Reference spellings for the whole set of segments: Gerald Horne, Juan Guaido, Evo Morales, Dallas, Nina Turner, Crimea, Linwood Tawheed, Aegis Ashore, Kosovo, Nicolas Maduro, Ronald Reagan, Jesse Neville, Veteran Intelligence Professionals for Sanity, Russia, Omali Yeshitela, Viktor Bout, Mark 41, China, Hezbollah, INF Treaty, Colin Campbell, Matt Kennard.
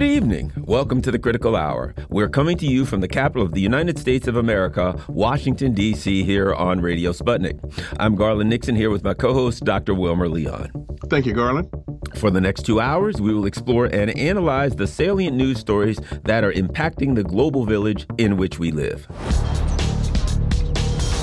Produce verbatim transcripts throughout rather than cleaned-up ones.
Good evening. Welcome to the Critical Hour. We're coming to you from the capital of the United States of America, Washington, D C, here on Radio Sputnik. I'm Garland Nixon here with my co-host, Doctor Wilmer Leon. Thank you, Garland. For the next two hours, we will explore and analyze the salient news stories that are impacting the global village in which we live.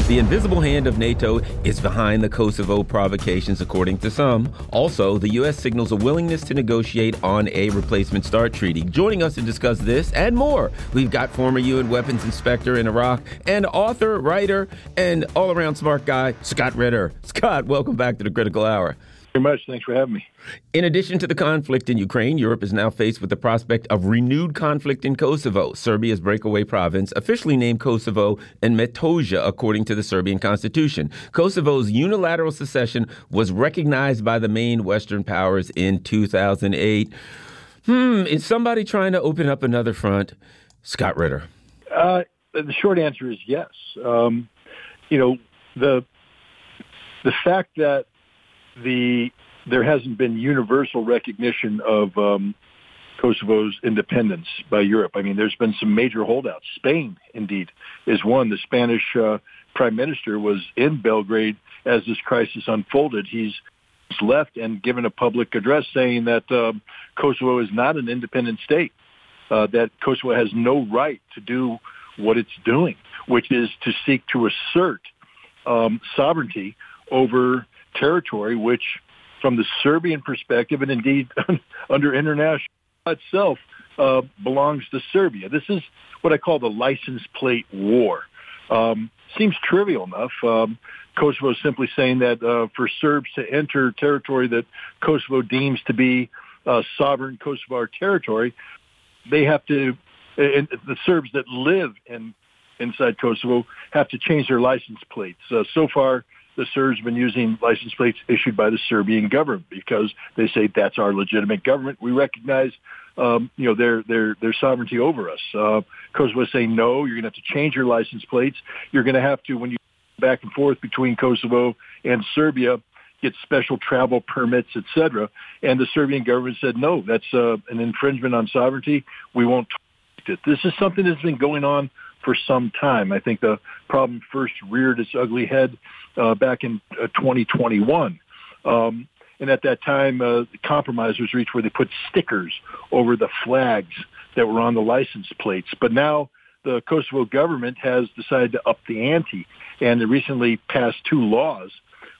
The invisible hand of NATO is behind the Kosovo provocations, according to some. Also, the U S signals a willingness to negotiate on a replacement START treaty. Joining us to discuss this and more, we've got former U N weapons inspector in Iraq and author, writer, and all-around smart guy, Scott Ritter. Scott, welcome back to the Critical Hour. Much. Thanks for having me. In addition to the conflict in Ukraine, Europe is now faced with the prospect of renewed conflict in Kosovo, Serbia's breakaway province, officially named Kosovo and Metoja, according to the Serbian constitution. Kosovo's unilateral secession was recognized by the main Western powers in two thousand eight. Hmm, is somebody trying to open up another front? Scott Ritter. Uh, the short answer is yes. Um, you know, the the fact that The there hasn't been universal recognition of um, Kosovo's independence by Europe. I mean, there's been some major holdouts. Spain, indeed, is one. The Spanish uh, prime minister was in Belgrade as this crisis unfolded. He's left and given a public address saying that uh, Kosovo is not an independent state, uh, that Kosovo has no right to do what it's doing, which is to seek to assert um, sovereignty over territory, which from the Serbian perspective and indeed under international law itself uh, belongs to Serbia. This is what I call the license plate war. Um, seems trivial enough. Um, Kosovo is simply saying that uh, for Serbs to enter territory that Kosovo deems to be uh, sovereign Kosovar territory, they have to, and the Serbs that live in inside Kosovo have to change their license plates. Uh, so far, the Serbs have been using license plates issued by the Serbian government because they say that's our legitimate government. We recognize, um, you know, their their their sovereignty over us. Uh, Kosovo is saying, no, you're going to have to change your license plates. You're going to have to, when you go back and forth between Kosovo and Serbia, get special travel permits, et cetera. And the Serbian government said, no, that's uh, an infringement on sovereignty. We won't tolerate it. This is something that's been going on for some time. I think the problem first reared its ugly head uh, back in uh, twenty twenty-one. Um, and at that time, uh, the compromise was reached where they put stickers over the flags that were on the license plates. But now the Kosovo government has decided to up the ante, and they recently passed two laws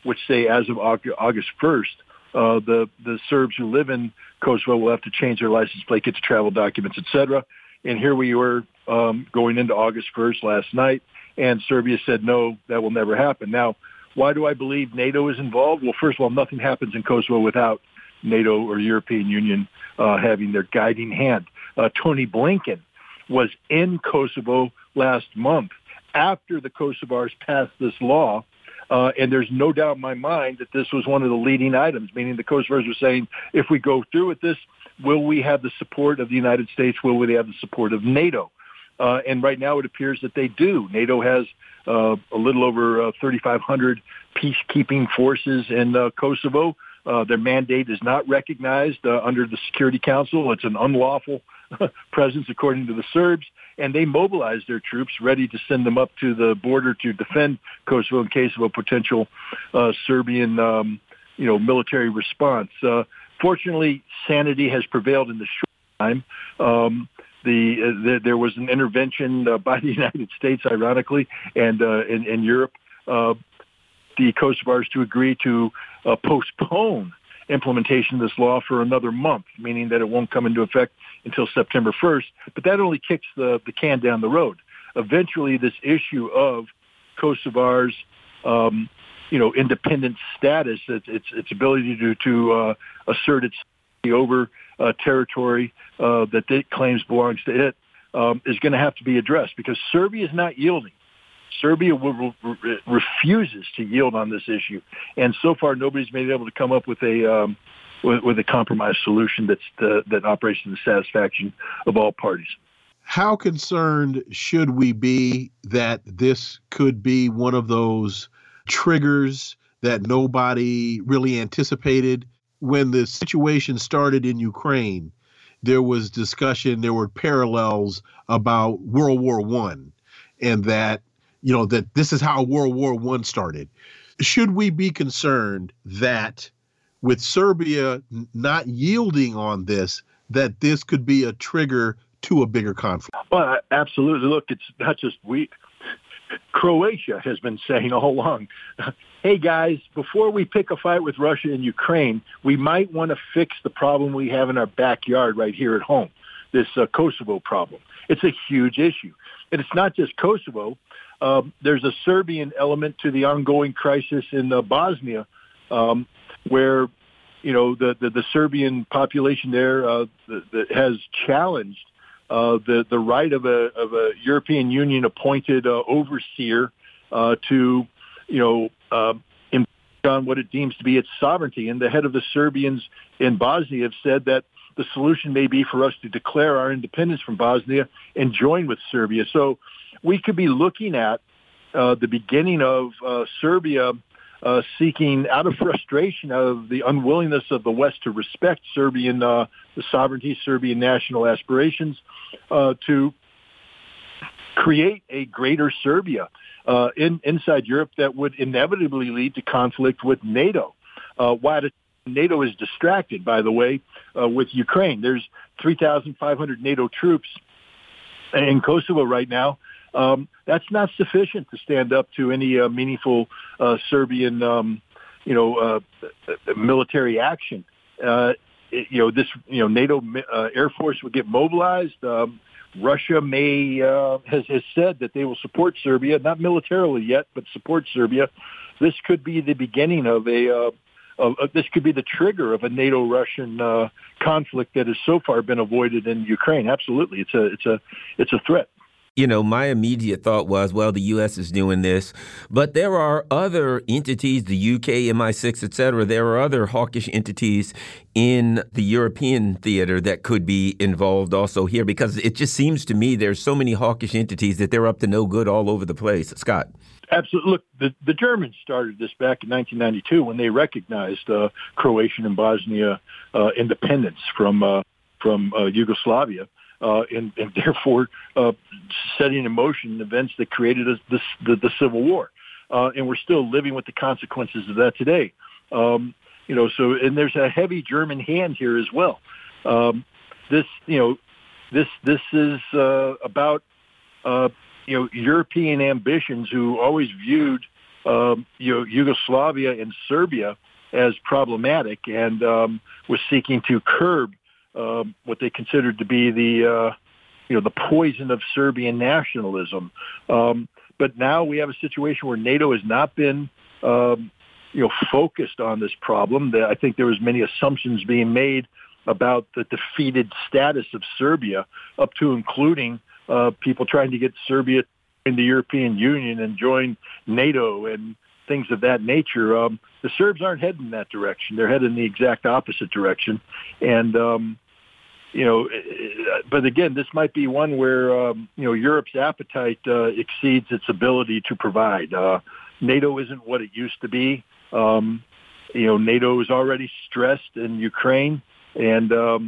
which say as of August first, uh, the, the Serbs who live in Kosovo will have to change their license plate, get to travel documents, et cetera. And here we were um, going into August first last night, and Serbia said, no, that will never happen. Now, why do I believe NATO is involved? Well, first of all, nothing happens in Kosovo without NATO or European Union uh, having their guiding hand. Uh, Tony Blinken was in Kosovo last month after the Kosovars passed this law, uh, and there's no doubt in my mind that this was one of the leading items, meaning the Kosovars were saying, if we go through with this, will we have the support of the United States? Will we have the support of NATO? Uh, and right now it appears that they do. NATO has uh, a little over uh, thirty-five hundred peacekeeping forces in uh, Kosovo. Uh, their mandate is not recognized uh, under the Security Council. It's an unlawful presence, according to the Serbs. And they mobilize their troops, ready to send them up to the border to defend Kosovo in case of a potential uh, Serbian um, you know, military response. Uh, Fortunately, sanity has prevailed in the short time. Um, the, uh, the, there was an intervention uh, by the United States, ironically, and uh, in, in Europe, uh, the Kosovars to agree to uh, postpone implementation of this law for another month, meaning that it won't come into effect until September first. But that only kicks the, the can down the road. Eventually, this issue of Kosovars um, you know, independent status, its its, its ability to to uh, assert its over uh, territory uh, that it claims belongs to it, um, is going to have to be addressed because Serbia is not yielding. Serbia will, re- refuses to yield on this issue, and so far nobody's been able to come up with a um, with, with a compromise solution that's the, that operates to the satisfaction of all parties. How concerned should we be that this could be one of those triggers that nobody really anticipated when the situation started in Ukraine? there was discussion, there were parallels about World War One, and that, you know, that this is how World War One started. Should we be concerned that with Serbia not yielding on this, that this could be a trigger to a bigger conflict? Well, absolutely. Look, it's not just we. Croatia has been saying all along, hey, guys, before we pick a fight with Russia and Ukraine, we might want to fix the problem we have in our backyard right here at home, this uh, Kosovo problem. It's a huge issue. And it's not just Kosovo. Uh, there's a Serbian element to the ongoing crisis in uh, Bosnia, um, where, you know, the, the, the Serbian population there uh, the, the, has challenged Uh, the, the right of a, of a European Union appointed uh, overseer uh, to, you know, uh, impose on what it deems to be its sovereignty. And the head of the Serbians in Bosnia have said that the solution may be for us to declare our independence from Bosnia and join with Serbia. So we could be looking at uh, the beginning of uh, Serbia uh, seeking, out of frustration of the unwillingness of the West to respect Serbian uh, the sovereignty, Serbian national aspirations, Uh, to create a greater Serbia uh, in, inside Europe that would inevitably lead to conflict with NATO. Uh, while NATO is distracted, by the way, uh, with Ukraine. There's three thousand five hundred NATO troops in Kosovo right now. Um, that's not sufficient to stand up to any uh, meaningful uh, Serbian, um, you know, uh, military action. Uh, You know, this, you know, NATO uh, Air Force would get mobilized. Um, Russia may, uh, has, has said that they will support Serbia, not militarily yet, but support Serbia. This could be the beginning of a, uh, of, uh, this could be the trigger of a NATO-Russian uh, conflict that has so far been avoided in Ukraine. Absolutely. It's a, it's a, it's a threat. You know, my immediate thought was, well, the U S is doing this, but there are other entities, the U K, M I six, et cetera. There are other hawkish entities in the European theater that could be involved also here, because it just seems to me there's so many hawkish entities that they're up to no good all over the place. Scott. Absolutely. Look, the, the Germans started this back in nineteen ninety-two when they recognized uh, Croatian and Bosnia uh, independence from uh, from uh, Yugoslavia. Uh, and, and therefore uh, setting in motion events that created a, the, the, the Civil War. Uh, and we're still living with the consequences of that today. Um, you know, so, and there's a heavy German hand here as well. Um, this, you know, this, this is uh, about, uh, you know, European ambitions who always viewed, um, you know, Yugoslavia and Serbia as problematic and um, was seeking to curb Um, what they considered to be the, uh, you know, the poison of Serbian nationalism. Um, but now we have a situation where NATO has not been, um, you know, focused on this problem. I think there was many assumptions being made about the defeated status of Serbia, up to including uh, people trying to get Serbia in the European Union and join NATO and things of that nature. Um, the Serbs aren't heading in that direction. They're heading in the exact opposite direction, and. Um, You know, but again, this might be one where, um, you know, Europe's appetite uh, exceeds its ability to provide. Uh, NATO isn't what it used to be. Um, you know, NATO is already stressed in Ukraine. And, um,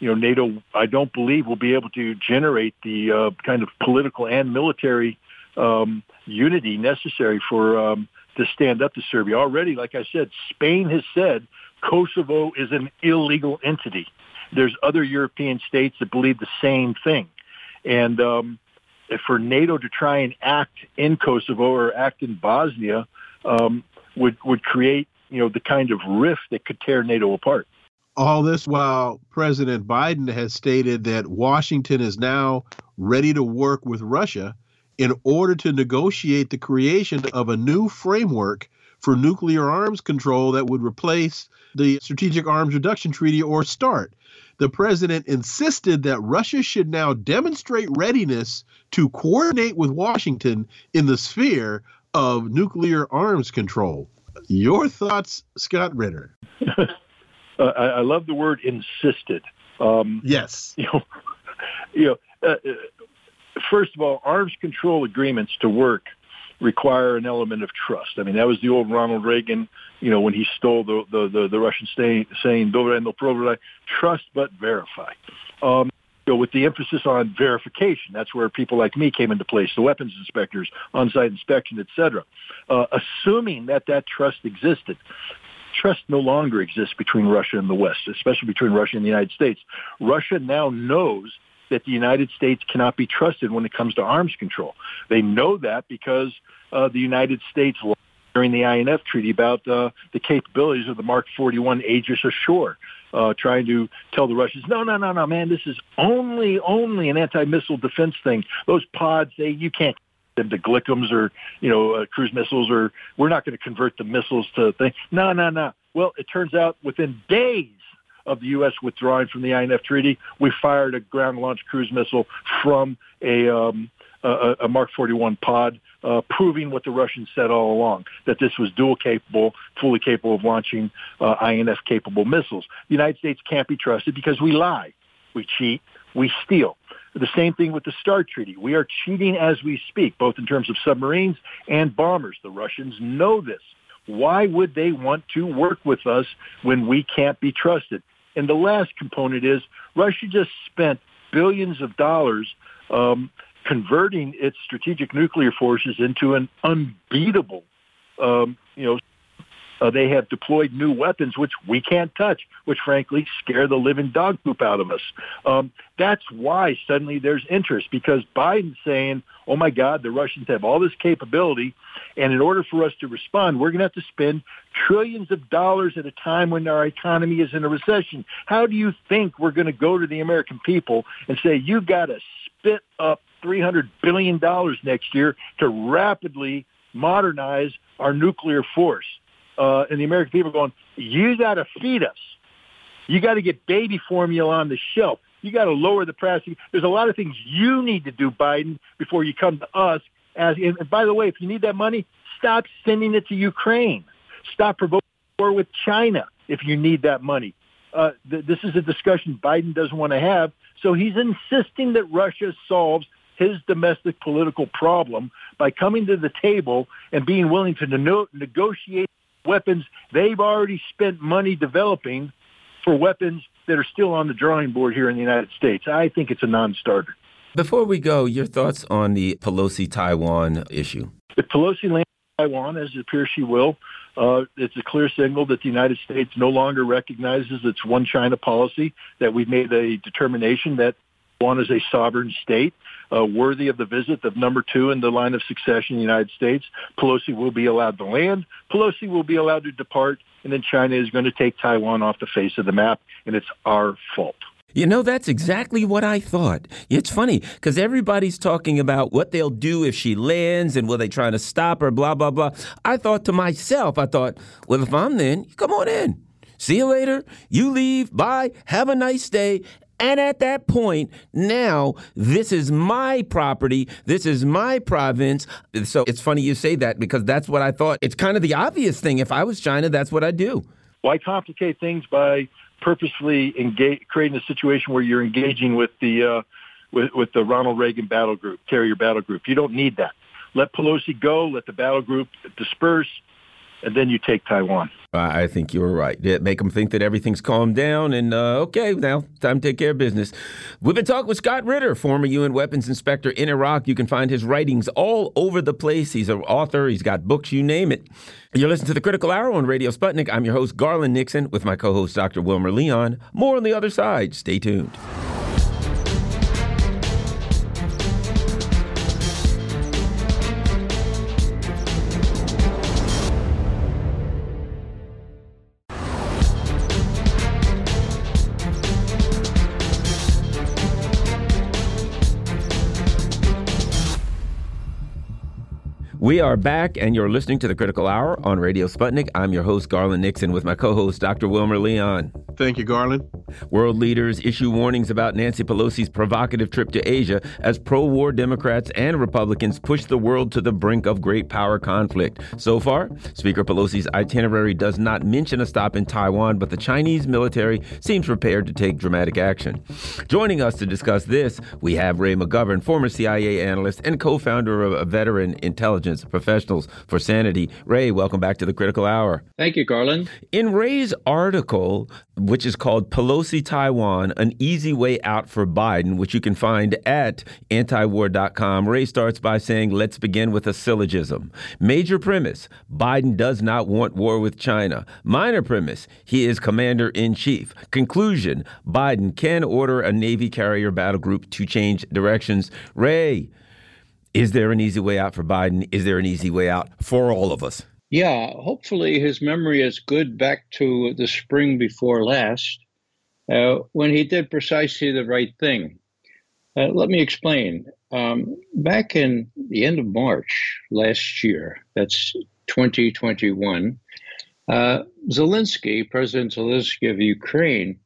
you know, NATO, I don't believe, will be able to generate the uh, kind of political and military um, unity necessary for um, to stand up to Serbia. Already, like I said, Spain has said Kosovo is an illegal entity. There's other European states that believe the same thing. And um, for NATO to try and act in Kosovo or act in Bosnia um, would, would create, you know, the kind of rift that could tear NATO apart. All this while President Biden has stated that Washington is now ready to work with Russia in order to negotiate the creation of a new framework for nuclear arms control that would replace the Strategic Arms Reduction Treaty, or START. The president insisted that Russia should now demonstrate readiness to coordinate with Washington in the sphere of nuclear arms control. Your thoughts, Scott Ritter? uh, I, I love the word insisted. Um, yes. You know, you know uh, first of all, arms control agreements to work require an element of trust. I mean, that was the old Ronald Reagan, you know, when he stole the the, the, the Russian saying, "Dovraj no proveraj," trust but verify. Um, you know, with the emphasis on verification, that's where people like me came into place, the weapons inspectors, on-site inspection, et cetera. Uh, assuming that that trust existed, trust no longer exists between Russia and the West, especially between Russia and the United States. Russia now knows that the United States cannot be trusted when it comes to arms control. They know that because uh, the United States lied during the I N F Treaty about uh, the capabilities of the Mark forty-one Aegis ashore, uh, trying to tell the Russians, no, no, no, no, man, this is only, only an anti-missile defense thing. Those pods, they you can't them to Glickums or, you know, uh, cruise missiles, or we're not going to convert the missiles to things. No, no, no. Well, it turns out within days of the U S withdrawing from the I N F Treaty, we fired a ground-launched cruise missile from a, um, a, a Mark forty-one pod, uh, proving what the Russians said all along, that this was dual-capable, fully capable of launching uh, I N F-capable missiles. The United States can't be trusted because we lie, we cheat, we steal. The same thing with the START Treaty. We are cheating as we speak, both in terms of submarines and bombers. The Russians know this. Why would they want to work with us when we can't be trusted? And the last component is Russia just spent billions of dollars um, converting its strategic nuclear forces into an unbeatable, um, you know, uh, they have deployed new weapons, which we can't touch, which frankly scare the living dog poop out of us. Um, that's why suddenly there's interest, because Biden's saying, oh, my God, the Russians have all this capability, and in order for us to respond, we're going to have to spend trillions of dollars at a time when our economy is in a recession. How do you think we're going to go to the American people and say, you got to spit up three hundred billion dollars next year to rapidly modernize our nuclear force? Uh, and the American people are going, you got to feed us. You got to get baby formula on the shelf. You got to lower the price. There's a lot of things you need to do, Biden, before you come to us. As, and by the way, if you need that money, stop sending it to Ukraine. Stop provoking war with China if you need that money. Uh, th- this is a discussion Biden doesn't want to have. So he's insisting that Russia solves his domestic political problem by coming to the table and being willing to ne- negotiate weapons they've already spent money developing for weapons that are still on the drawing board here in the United States. I think it's a non-starter. Before we go, your thoughts on the Pelosi-Taiwan issue? If Pelosi lands Taiwan, as it appears she will, uh, it's a clear signal that the United States no longer recognizes its one China policy, that we've made a determination that Taiwan is a sovereign state, uh, worthy of the visit of number two in the line of succession in the United States. Pelosi will be allowed to land. Pelosi will be allowed to depart, and then China is going to take Taiwan off the face of the map, and it's our fault. You know, that's exactly what I thought. It's funny because everybody's talking about what they'll do if she lands and will they try to stop her, blah, blah, blah. I thought to myself, I thought, well, if I'm in, come on in. See you later. You leave. Bye. Have a nice day. And at that point, now, this is my property. This is my province. So it's funny you say that because that's what I thought. It's kind of the obvious thing. If I was China, that's what I'd do. Why complicate things by purposely engage, creating a situation where you're engaging with the uh, with, with the Ronald Reagan battle group, carrier battle group? You don't need that. Let Pelosi go. Let the battle group disperse, and then you take Taiwan. I think you were right. Make them think that everything's calmed down and, uh, okay, now time to take care of business. We've been talking with Scott Ritter, former U N weapons inspector in Iraq. You can find his writings all over the place. He's an author. He's got books, you name it. You're listening to The Critical Hour on Radio Sputnik. I'm your host, Garland Nixon, with my co-host, Doctor Wilmer Leon. More on the other side. Stay tuned. We are back, and you're listening to The Critical Hour on Radio Sputnik. I'm your host, Garland Nixon, with my co-host, Doctor Wilmer Leon. Thank you, Garland. World leaders issue warnings about Nancy Pelosi's provocative trip to Asia as pro-war Democrats and Republicans push the world to the brink of great power conflict. So far, Speaker Pelosi's itinerary does not mention a stop in Taiwan, but the Chinese military seems prepared to take dramatic action. Joining us to discuss this, we have Ray McGovern, former C I A analyst and co-founder of a veteran intelligence intelligence professionals for sanity. Ray, welcome back to the Critical Hour. Thank you, Garland. In Ray's article, which is called Pelosi Taiwan, An Easy Way Out for Biden, which you can find at antiwar dot com, Ray starts by saying, let's begin with a syllogism. Major premise, Biden does not want war with China. Minor premise, he is commander-in-chief. Conclusion, Biden can order a Navy carrier battle group to change directions. Ray, is there an easy way out for Biden? Is there an easy way out for all of us? Yeah, hopefully his memory is good back to the spring before last, uh, when he did precisely the right thing. Uh, let me explain. Um, back in the end of March last year, that's twenty twenty-one, uh, Zelensky, President Zelensky of Ukraine,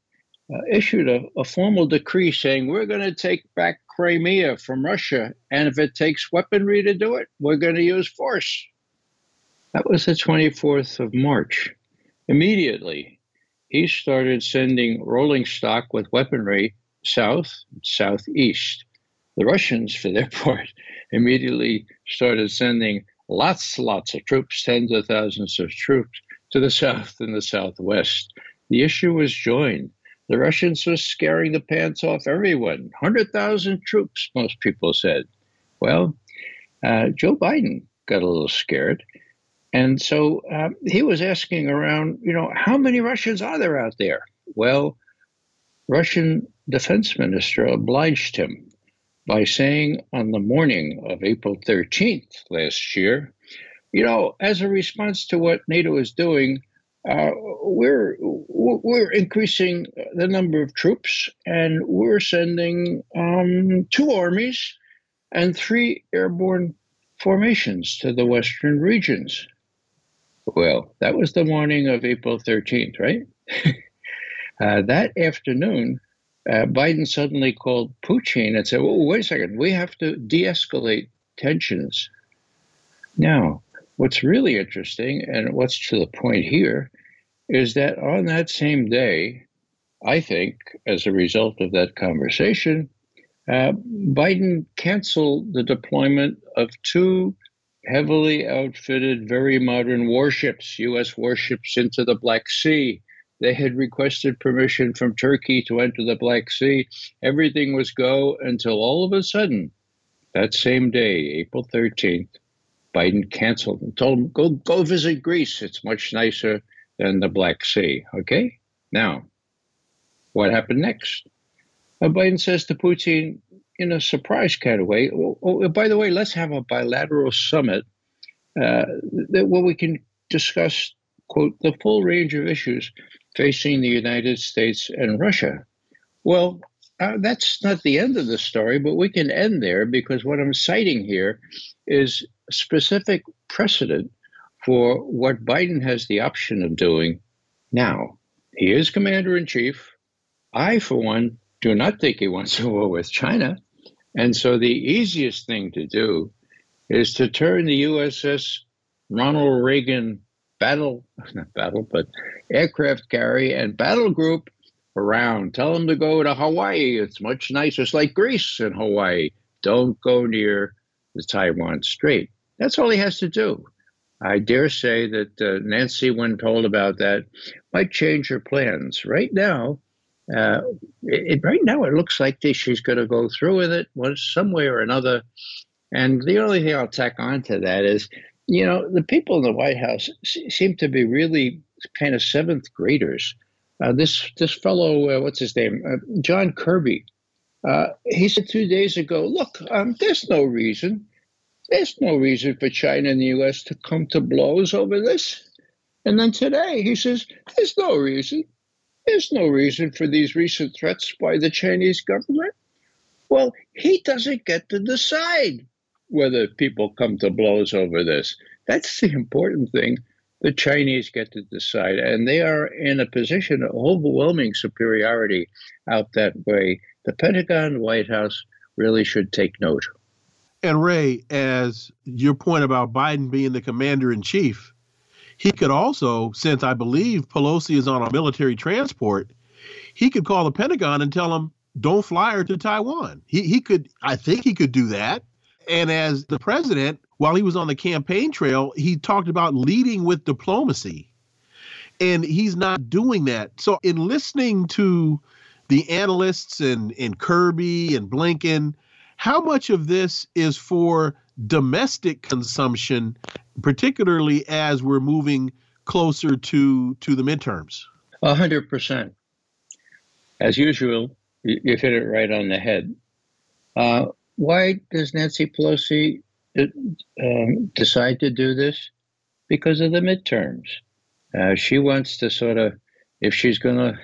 Uh, issued a, a formal decree saying, we're going to take back Crimea from Russia, and if it takes weaponry to do it, we're going to use force. That was the twenty-fourth of March. Immediately, he started sending rolling stock with weaponry south, southeast. The Russians, for their part, immediately started sending lots, lots of troops, tens of thousands of troops, to the south and the southwest. The issue was joined. The Russians were scaring the pants off everyone. one hundred thousand troops, most people said. Well, uh, Joe Biden got a little scared. And so um, he was asking around, you know, how many Russians are there out there? Well, Russian defense minister obliged him by saying on the morning of April thirteenth last year, you know, as a response to what NATO is doing, Uh, we're we're increasing the number of troops, and we're sending um, two armies and three airborne formations to the western regions. Well, that was the morning of April thirteenth, right? uh, that afternoon, uh, Biden suddenly called Putin and said, well, wait a second, we have to de-escalate tensions now. What's really interesting, and what's to the point here, is that on that same day, I think, as a result of that conversation, uh, Biden canceled the deployment of two heavily outfitted, very modern warships, U S warships, into the Black Sea. They had requested permission from Turkey to enter the Black Sea. Everything was go until all of a sudden, that same day, April thirteenth, Biden canceled and told him, go, go visit Greece. It's much nicer than the Black Sea. Okay? Now, what happened next? Uh, Biden says to Putin, in a surprise kind of way, oh, oh, by the way, let's have a bilateral summit uh, that, where we can discuss, quote, the full range of issues facing the United States and Russia. Well, Uh, that's not the end of the story, but we can end there because what I'm citing here is specific precedent for what Biden has the option of doing now. He is commander-in-chief. I, for one, do not think he wants a war with China. And so the easiest thing to do is to turn the U S S Ronald Reagan battle, not battle, but aircraft carrier and battle group around. Tell them to go to Hawaii. It's much nicer. It's like Greece and Hawaii. Don't go near the Taiwan Strait. That's all he has to do. I dare say that uh, Nancy, when told about that, might change her plans. Right now, uh, it, right now it looks like this. She's going to go through with it once, some way or another. And the only thing I'll tack on to that is, you know, the people in the White House seem to be really kind of seventh graders. Uh, this this fellow, uh, what's his name, uh, John Kirby, uh, he said two days ago, look, um, there's no reason. There's no reason for China and the U S to come to blows over this. And then today he says, there's no reason. There's no reason for these recent threats by the Chinese government. Well, he doesn't get to decide whether people come to blows over this. That's the important thing. The Chinese get to decide, and they are in a position of overwhelming superiority out that way. The Pentagon, White House really should take note. And Ray, as your point about Biden being the commander-in-chief, he could also, since I believe Pelosi is on a military transport, he could call the Pentagon and tell them, don't fly her to Taiwan. He, he could, I think he could do that. And as the president, while he was on the campaign trail, he talked about leading with diplomacy. And he's not doing that. So in listening to the analysts and, and Kirby and Blinken, how much of this is for domestic consumption, particularly as we're moving closer to, to the midterms? A hundred percent. As usual, you've hit it right on the head. Uh, why does Nancy Pelosi um, decide to do this? Because of the midterms. Uh, she wants to sort of, if she's going to,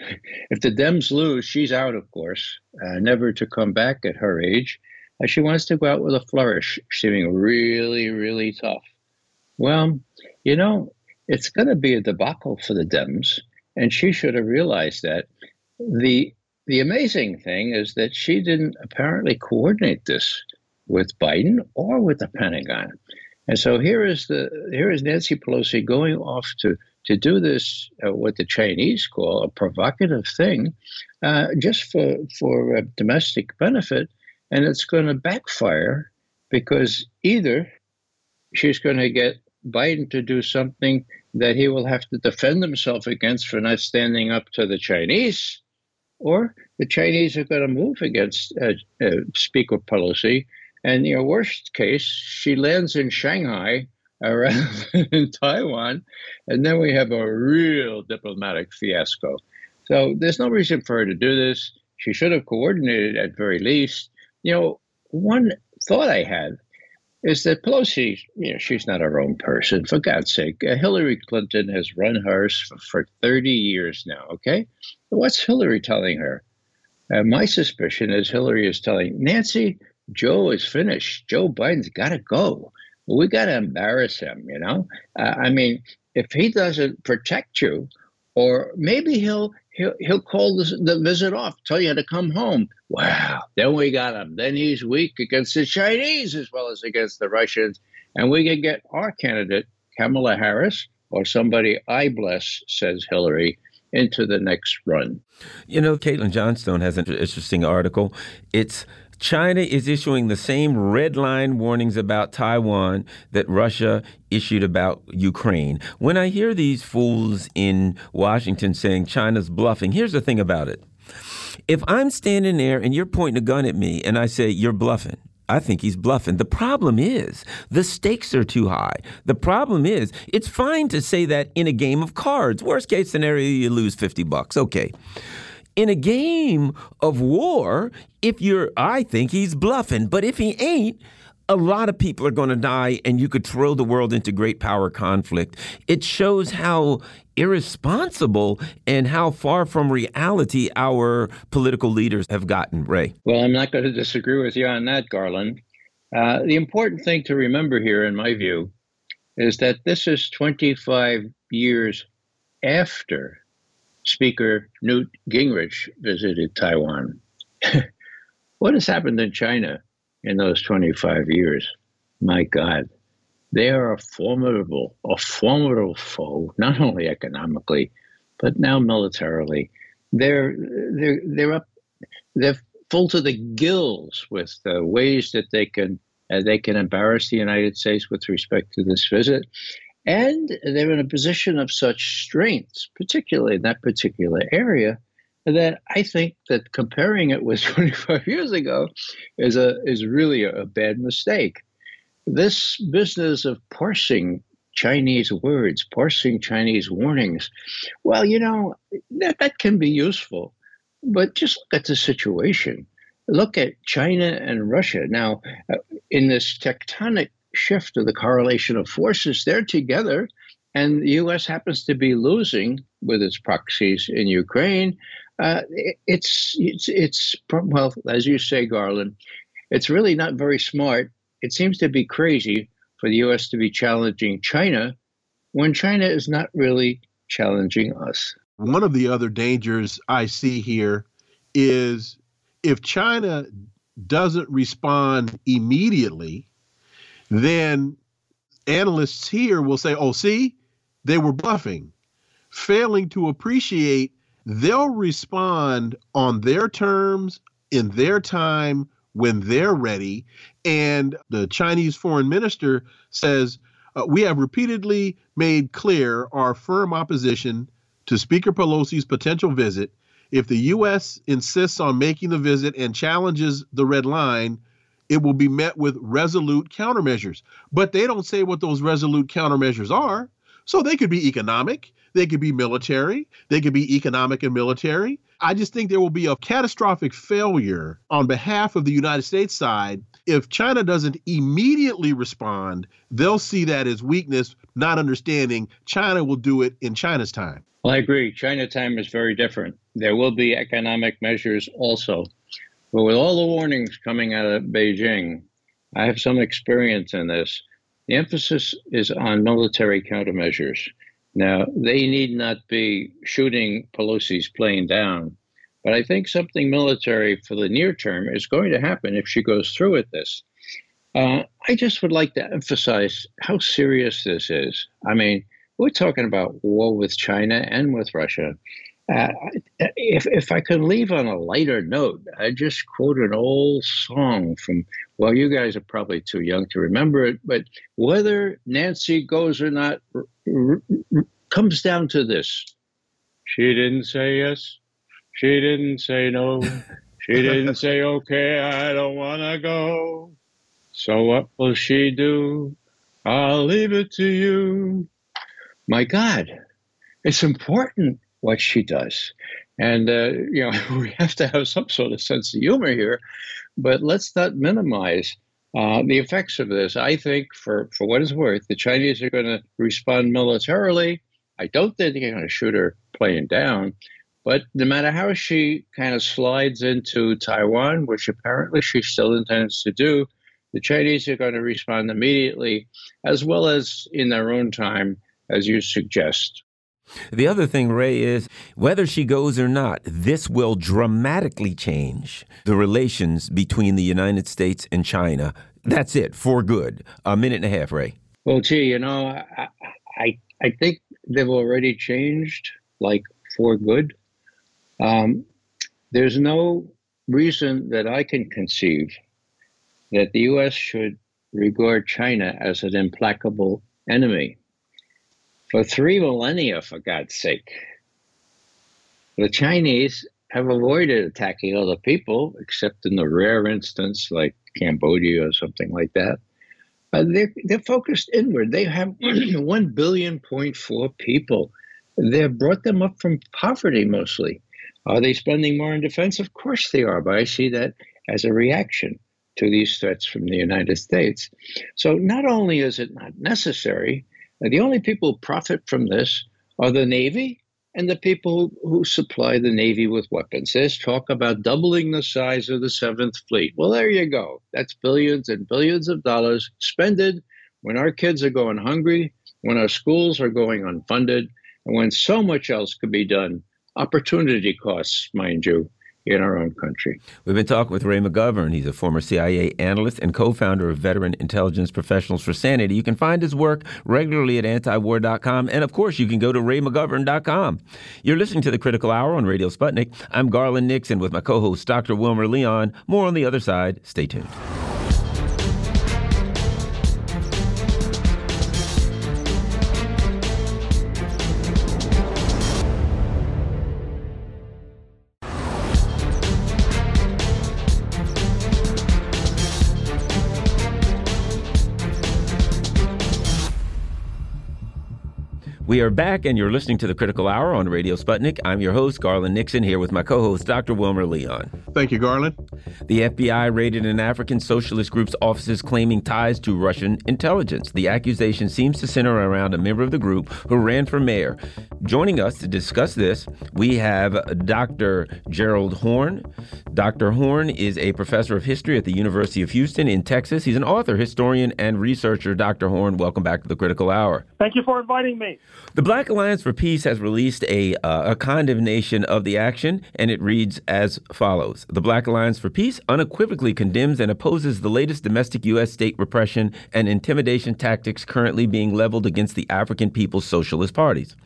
if the Dems lose, she's out, of course, uh, never to come back at her age. Uh, she wants to go out with a flourish, seeming really, really tough. Well, you know, it's going to be a debacle for the Dems, and she should have realized that. The the amazing thing is that she didn't apparently coordinate this with Biden or with the Pentagon. And so here is the here is Nancy Pelosi going off to to do this, uh, what the Chinese call a provocative thing, uh, just for, for uh, domestic benefit. And it's going to backfire because either she's going to get Biden to do something that he will have to defend himself against for not standing up to the Chinese, or the Chinese are going to move against uh, uh, Speaker Pelosi. And you know, worst case, she lands in Shanghai rather than in Taiwan, and then we have a real diplomatic fiasco. So there's no reason for her to do this. She should have coordinated at very least. You know, one thought I had is that Pelosi, you know, she's not her own person, for God's sake. Uh, Hillary Clinton has run hers for, for thirty years now, okay? What's Hillary telling her? Uh, my suspicion is Hillary is telling Nancy, Joe is finished. Joe Biden's got to go. We got to embarrass him, you know? Uh, I mean, if he doesn't protect you, or maybe he'll he'll, he'll call the, the visit off, tell you to come home. Wow, then we got him. Then he's weak against the Chinese as well as against the Russians. And we can get our candidate, Kamala Harris, or somebody I bless, says Hillary, into the next run. You know, Caitlin Johnstone has an interesting article. It's China is issuing the same red line warnings about Taiwan that Russia issued about Ukraine. When I hear these fools in Washington saying China's bluffing, here's the thing about it. If I'm standing there and you're pointing a gun at me and I say you're bluffing, I think he's bluffing. The problem is the stakes are too high. The problem is it's fine to say that in a game of cards. Worst case scenario, you lose fifty bucks. Okay. In a game of war, if you're, I think he's bluffing, but if he ain't, a lot of people are going to die and you could throw the world into great power conflict. It shows how irresponsible and how far from reality our political leaders have gotten, Ray. Well, I'm not going to disagree with you on that, Garland. Uh, the important thing to remember here, in my view, is that this is twenty-five years after Speaker Newt Gingrich visited Taiwan. What has happened in China in those twenty-five years? My God, they are a formidable, a formidable foe, not only economically, but now militarily. They're they're they're up, they're full to the gills with the ways that they can uh, they can embarrass the United States with respect to this visit. And they're in a position of such strength, particularly in that particular area, that I think that comparing it with twenty-five years ago is a is really a bad mistake. This business of parsing Chinese words, parsing Chinese warnings, well, you know, that, that can be useful. But just look at the situation. Look at China and Russia. Now, in this tectonic shift of the correlation of forces, they're together, and the U S happens to be losing with its proxies in Ukraine. Uh, it's, it's, it's, well, as you say, Garland, it's really not very smart. It seems to be crazy for the U S to be challenging China when China is not really challenging us. One of the other dangers I see here is if China doesn't respond immediately, then analysts here will say, oh, see, they were bluffing, failing to appreciate they'll respond on their terms, in their time, when they're ready. And the Chinese foreign minister says, uh, we have repeatedly made clear our firm opposition to Speaker Pelosi's potential visit. If the U S insists on making the visit and challenges the red line, it will be met with resolute countermeasures. But they don't say what those resolute countermeasures are. So they could be economic, they could be military, they could be economic and military. I just think there will be a catastrophic failure on behalf of the United States side. If China doesn't immediately respond, they'll see that as weakness, not understanding China will do it in China's time. Well, I agree. China time is very different. There will be economic measures also. But with all the warnings coming out of Beijing, I have some experience in this. The emphasis is on military countermeasures. Now, they need not be shooting Pelosi's plane down, but I think something military for the near term is going to happen if she goes through with this. Uh, I just would like to emphasize how serious this is. I mean, we're talking about war with China and with Russia. Uh, if, if I could leave on a lighter note, I just quote an old song from, well, you guys are probably too young to remember it, but whether Nancy goes or not r- r- r- comes down to this. She didn't say yes. She didn't say no. She didn't say, okay, I don't want to go. So what will she do? I'll leave it to you. My God, it's important what she does. And, uh, you know, we have to have some sort of sense of humor here, but let's not minimize uh, the effects of this. I think, for, for what it's worth, the Chinese are going to respond militarily. I don't think they're going to shoot her plane down, but no matter how she kind of slides into Taiwan, which apparently she still intends to do, the Chinese are going to respond immediately, as well as in their own time, as you suggest. The other thing, Ray, is whether she goes or not, this will dramatically change the relations between the United States and China. That's it, for good. A minute and a half, Ray. Well, gee, you know, I I, I think they've already changed, like, for good. Um, there's no reason that I can conceive that the U S should regard China as an implacable enemy. For three millennia, for God's sake, the Chinese have avoided attacking other people, except in the rare instance like Cambodia or something like that. Uh, they're, they're focused inward. They have one billion point four people. They've brought them up from poverty mostly. Are they spending more on defense? Of course they are, but I see that as a reaction to these threats from the United States. So not only is it not necessary, the only people who profit from this are the Navy and the people who supply the Navy with weapons. There's talk about doubling the size of the seventh Fleet. Well, there you go. That's billions and billions of dollars expended when our kids are going hungry, when our schools are going unfunded, and when so much else could be done. Opportunity costs, mind you, in our own country. We've been talking with Ray McGovern. He's a former C I A analyst and co-founder of Veteran Intelligence Professionals for Sanity. You can find his work regularly at antiwar dot com. And of course, you can go to ray mcgovern dot com. You're listening to The Critical Hour on Radio Sputnik. I'm Garland Nixon with my co-host, Doctor Wilmer Leon. More on the other side. Stay tuned. We are back, and you're listening to The Critical Hour on Radio Sputnik. I'm your host, Garland Nixon, here with my co-host, Doctor Wilmer Leon. Thank you, Garland. The F B I raided an African socialist group's offices claiming ties to Russian intelligence. The accusation seems to center around a member of the group who ran for mayor. Joining us to discuss this, we have Doctor Gerald Horne. Doctor Horne is a professor of history at the University of Houston in Texas. He's an author, historian, and researcher. Doctor Horne, welcome back to The Critical Hour. Thank you for inviting me. The Black Alliance for Peace has released a, uh, a condemnation of the action, and it reads as follows. The Black Alliance for Peace unequivocally condemns and opposes the latest domestic U S state repression and intimidation tactics currently being leveled against the African People's Socialist Parties.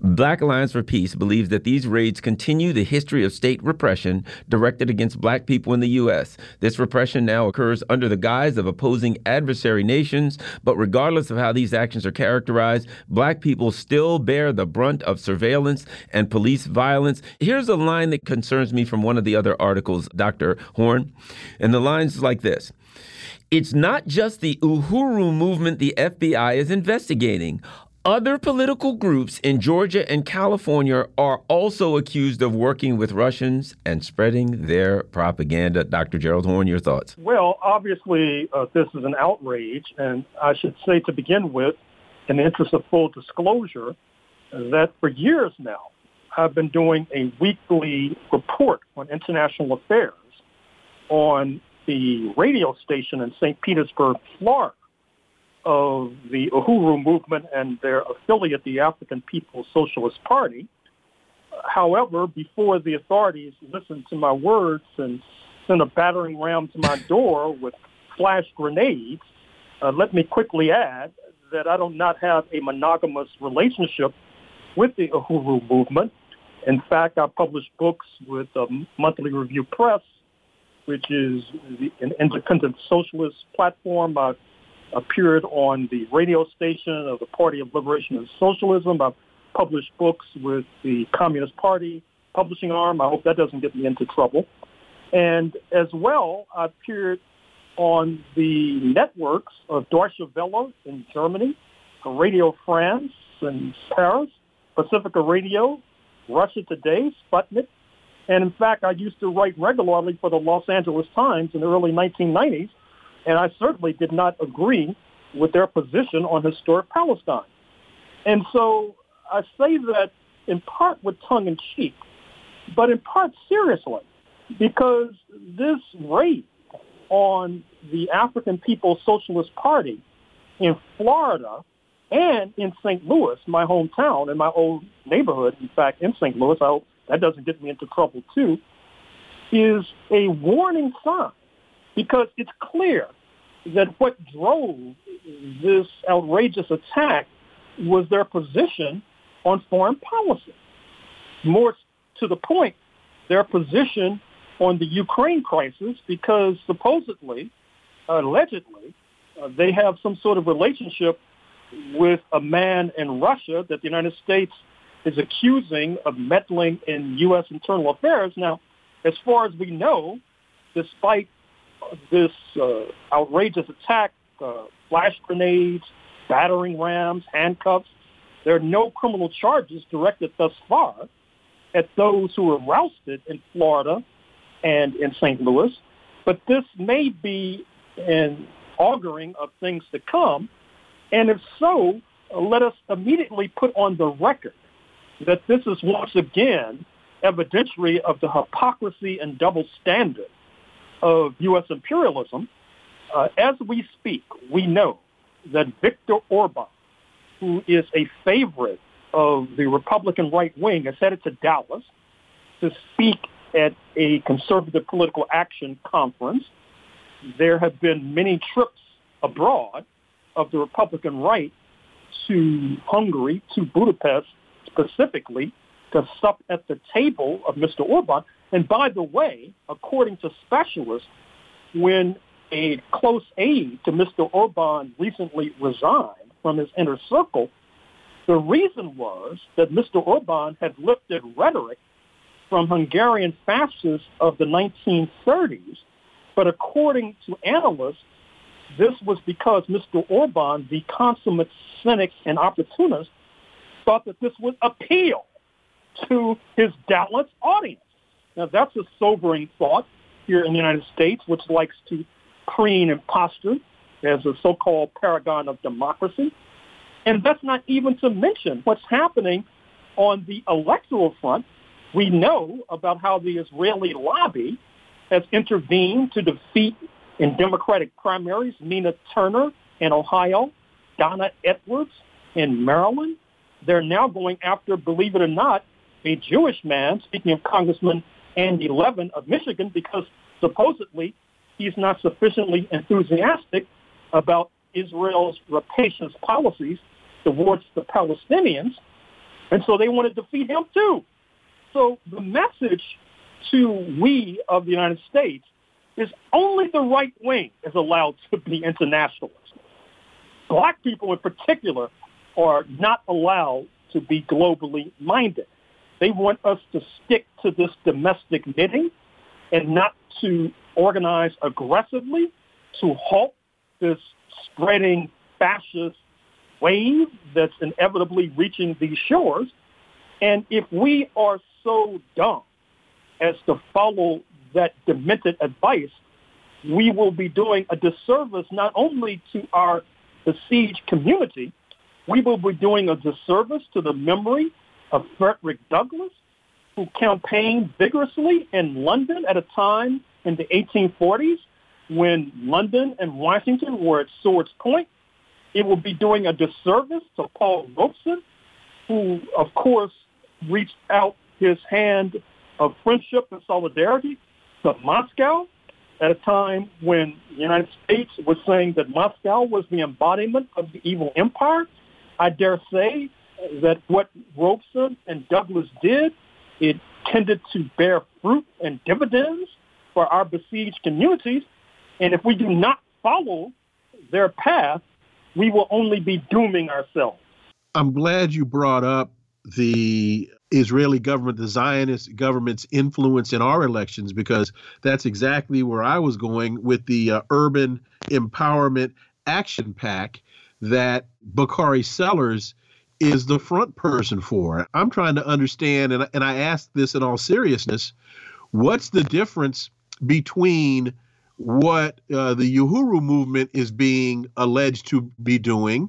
Black Alliance for Peace believes that these raids continue the history of state repression directed against black people in the U S. This repression now occurs under the guise of opposing adversary nations, but regardless of how these actions are characterized, black people still bear the brunt of surveillance and police violence. Here's a line that concerns me from one of the other articles, Doctor Horne. And the line's like this. It's not just the Uhuru movement the F B I is investigating. Other political groups in Georgia and California are also accused of working with Russians and spreading their propaganda. Doctor Gerald Horne, your thoughts? Well, obviously, uh, this is an outrage. And I should say to begin with, in the interest of full disclosure, that for years now, I've been doing a weekly report on international affairs on the radio station in Saint Petersburg, Florida, of the Uhuru movement and their affiliate, the African People's Socialist Party. However, before the authorities listened to my words and sent a battering ram to my door with flash grenades, uh, let me quickly add that I do not have a monogamous relationship with the Uhuru movement. In fact, I publish books with a Monthly Review Press, which is the, an independent socialist platform. I've appeared on the radio station of the Party of Liberation and Socialism. I've published books with the Communist Party publishing arm. I hope that doesn't get me into trouble. And as well, I've appeared on the networks of Deutsche Welle in Germany, Radio France in Paris, Pacifica Radio, Russia Today, Sputnik. And in fact, I used to write regularly for the Los Angeles Times in the early nineteen nineties, and I certainly did not agree with their position on historic Palestine. And so I say that in part with tongue in cheek, but in part seriously, because this raid on the African People's Socialist Party in Florida and in Saint Louis, my hometown, and my old neighborhood, in fact, in Saint Louis, I hope that doesn't get me into trouble too, is a warning sign, because it's clear that what drove this outrageous attack was their position on foreign policy. More to the point, their position on the Ukraine crisis, because supposedly, allegedly, uh, they have some sort of relationship with a man in Russia that the United States is accusing of meddling in U S internal affairs. Now, as far as we know, despite this uh, outrageous attack, uh, flash grenades, battering rams, handcuffs, there are no criminal charges directed thus far at those who were rousted in Florida and in Saint Louis, but this may be an auguring of things to come, and if so, let us immediately put on the record that this is once again evidentiary of the hypocrisy and double standard of U S imperialism. Uh, as we speak, we know that Viktor Orban, who is a favorite of the Republican right wing, is headed to Dallas to speak at a conservative political action conference. There have been many trips abroad of the Republican right to Hungary, to Budapest specifically, to sup at the table of Mister Orban. And by the way, according to specialists, when a close aide to Mister Orban recently resigned from his inner circle, the reason was that Mister Orban had lifted rhetoric from Hungarian fascists of the nineteen thirties. But according to analysts, this was because Mister Orban, the consummate cynic and opportunist, thought that this would appeal to his Dallas audience. Now, that's a sobering thought here in the United States, which likes to preen and posture as a so-called paragon of democracy. And that's not even to mention what's happening on the electoral front. We know about how the Israeli lobby has intervened to defeat in Democratic primaries Nina Turner in Ohio, Donna Edwards in Maryland, They're now going after, believe it or not, a Jewish man, speaking of Congressman Andy Levin of Michigan, because supposedly he's not sufficiently enthusiastic about Israel's rapacious policies towards the Palestinians, and so they want to defeat him too. So the message to we of the United States is only the right wing is allowed to be internationalist. Black people in particular are not allowed to be globally minded. They want us to stick to this domestic knitting and not to organize aggressively to halt this spreading fascist wave that's inevitably reaching these shores. And if we are so dumb as to follow that demented advice, we will be doing a disservice not only to our besieged community, we will be doing a disservice to the memory of Frederick Douglass, who campaigned vigorously in London at a time in the eighteen forties when London and Washington were at sword's point. It will be doing a disservice to Paul Robeson, who, of course, reached out his hand of friendship and solidarity to Moscow at a time when the United States was saying that Moscow was the embodiment of the evil empire. I dare say that what Robeson and Douglas did, it tended to bear fruit and dividends for our besieged communities. And if we do not follow their path, we will only be dooming ourselves. I'm glad you brought up the Israeli government, the Zionist government's influence in our elections, because that's exactly where I was going with the uh, Urban Empowerment Action PAC that Bakari Sellers is the front person for. I'm trying to understand, and, and I ask this in all seriousness, what's the difference between what uh, the Uhuru movement is being alleged to be doing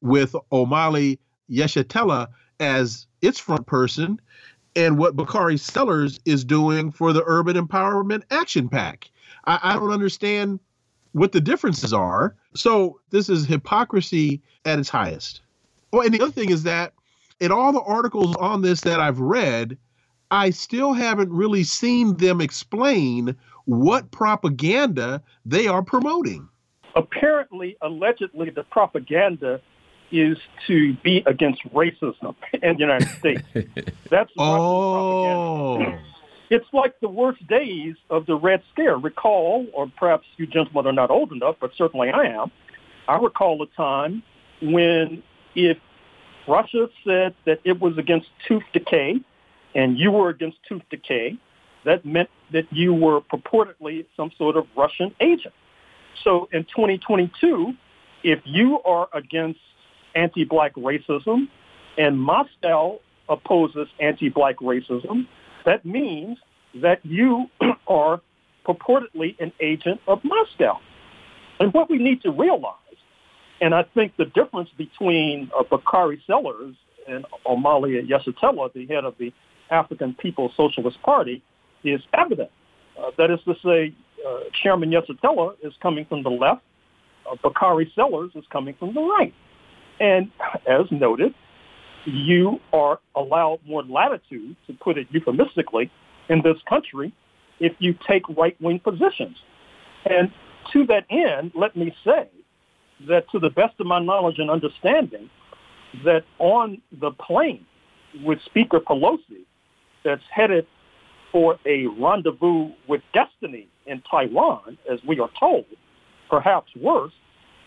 with Omali Yeshitela as its front person and what Bakari Sellers is doing for the Urban Empowerment Action PAC? I, I don't understand what the differences are. So this is hypocrisy at its highest. Oh, and the other thing is that in all the articles on this that I've read, I still haven't really seen them explain what propaganda they are promoting. Apparently, allegedly, the propaganda is to be against racism in the United States. That's oh. propaganda. It's like the worst days of the Red Scare. Recall, or perhaps you gentlemen are not old enough, but certainly I am. I recall a time when if Russia said that it was against tooth decay and you were against tooth decay, that meant that you were purportedly some sort of Russian agent. So in twenty twenty-two, if you are against anti-black racism and Moscow opposes anti-black racism, that means that you are purportedly an agent of Moscow. And what we need to realize, and I think the difference between uh, Bakari Sellers and Omali Yeshitela, the head of the African People's Socialist Party, is evident. Uh, that is to say, uh, Chairman Yeshitela is coming from the left. Uh, Bakari Sellers is coming from the right. And as noted, you are allowed more latitude, to put it euphemistically, in this country if you take right-wing positions. And to that end, let me say that to the best of my knowledge and understanding, that on the plane with Speaker Pelosi that's headed for a rendezvous with destiny in Taiwan, as we are told, perhaps worse,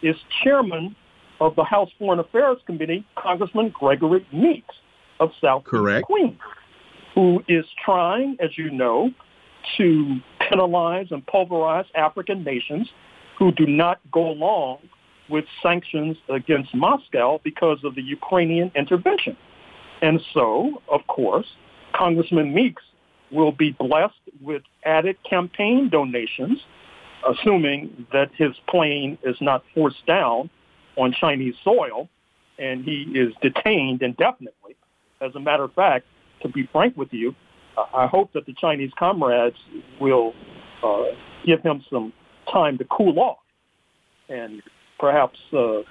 is Chairman of the House Foreign Affairs Committee, Congressman Gregory Meeks of South Correct. Queens, who is trying, as you know, to penalize and pulverize African nations who do not go along with sanctions against Moscow because of the Ukrainian intervention. And so, of course, Congressman Meeks will be blessed with added campaign donations, assuming that his plane is not forced down on Chinese soil and he is detained indefinitely. As a matter of fact, to be frank with you, I hope that the Chinese comrades will uh, give him some time to cool off and perhaps uh,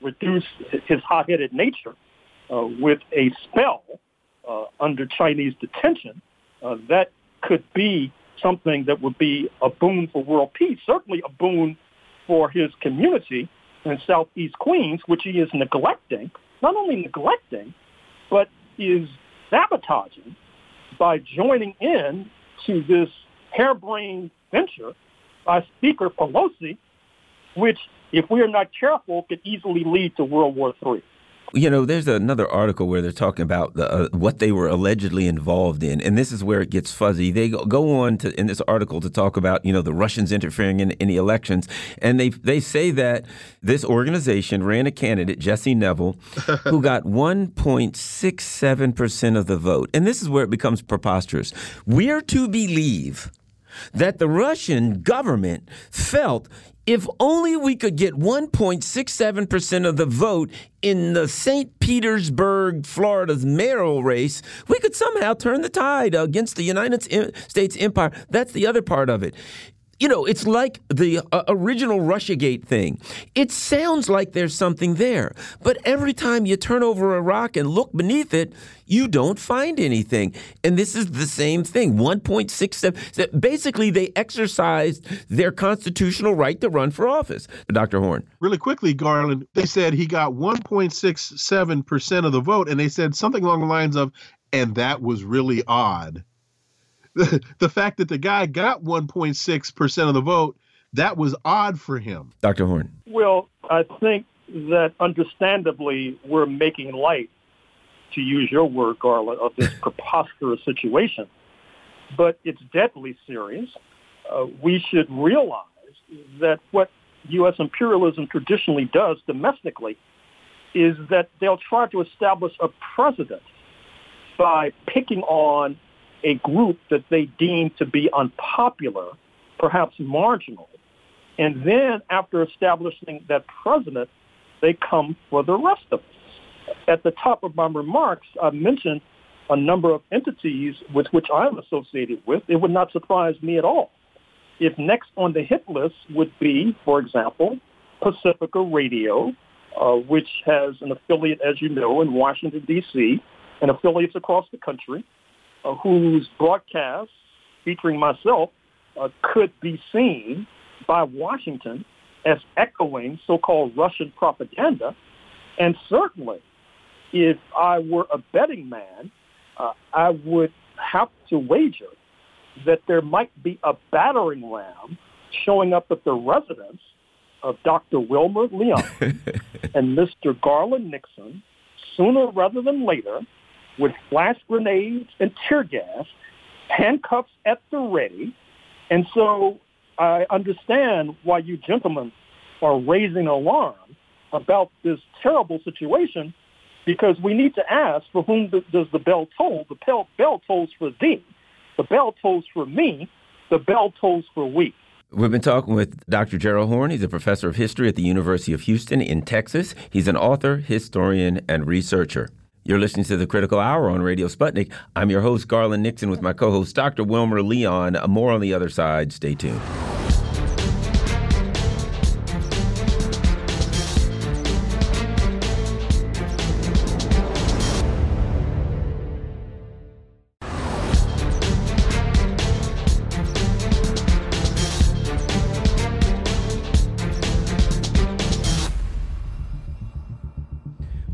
reduce his hot-headed nature uh, with a spell uh, under Chinese detention, uh, that could be something that would be a boon for world peace, certainly a boon for his community in Southeast Queens, which he is neglecting, not only neglecting, but is sabotaging by joining in to this harebrained venture by Speaker Pelosi, which, if we are not careful, could easily lead to World War Three. You know, there's another article where they're talking about the, uh, what they were allegedly involved in. And this is where it gets fuzzy. They go, go on to, in this article to talk about, you know, the Russians interfering in, in the elections. And they they say that this organization ran a candidate, Jesse Neville, who got one point six seven percent of the vote. And this is where it becomes preposterous. We're to believe that the Russian government felt if only we could get one point six seven percent of the vote in the Saint Petersburg, Florida's mayoral race, we could somehow turn the tide against the United States empire. That's the other part of it. You know, it's like the uh, original Russiagate thing. It sounds like there's something there, but every time you turn over a rock and look beneath it, you don't find anything. And this is the same thing, one point six seven. Basically, they exercised their constitutional right to run for office. Doctor Horne. Really quickly, Garland, they said he got one point six seven percent of the vote, and they said something along the lines of, and that was really odd. The, the fact that the guy got one point six percent of the vote, that was odd for him. Doctor Horne. Well, I think that understandably we're making light, to use your word, Garland, of this preposterous situation. But it's deadly serious. Uh, we should realize that what U S imperialism traditionally does domestically is that they'll try to establish a precedent by picking on a group that they deem to be unpopular, perhaps marginal. And then after establishing that precedent, they come for the rest of us. At the top of my remarks, I mentioned a number of entities with which I'm associated with. It would not surprise me at all if next on the hit list would be, for example, Pacifica Radio, uh, which has an affiliate, as you know, in Washington, D C, and affiliates across the country, Uh, whose broadcasts, featuring myself, uh, could be seen by Washington as echoing so-called Russian propaganda. And certainly, if I were a betting man, uh, I would have to wager that there might be a battering ram showing up at the residence of Doctor Wilmer Leon and Mister Garland Nixon sooner rather than later, with flash grenades and tear gas, handcuffs at the ready. And so I understand why you gentlemen are raising alarm about this terrible situation, because we need to ask, for whom does the bell toll? The bell, bell tolls for thee. The bell tolls for me. The bell tolls for we. We've been talking with Doctor Gerald Horne. He's a professor of history at the University of Houston in Texas. He's an author, historian, and researcher. You're listening to The Critical Hour on Radio Sputnik. I'm your host, Garland Nixon, with my co-host, Doctor Wilmer Leon. More on the other side. Stay tuned.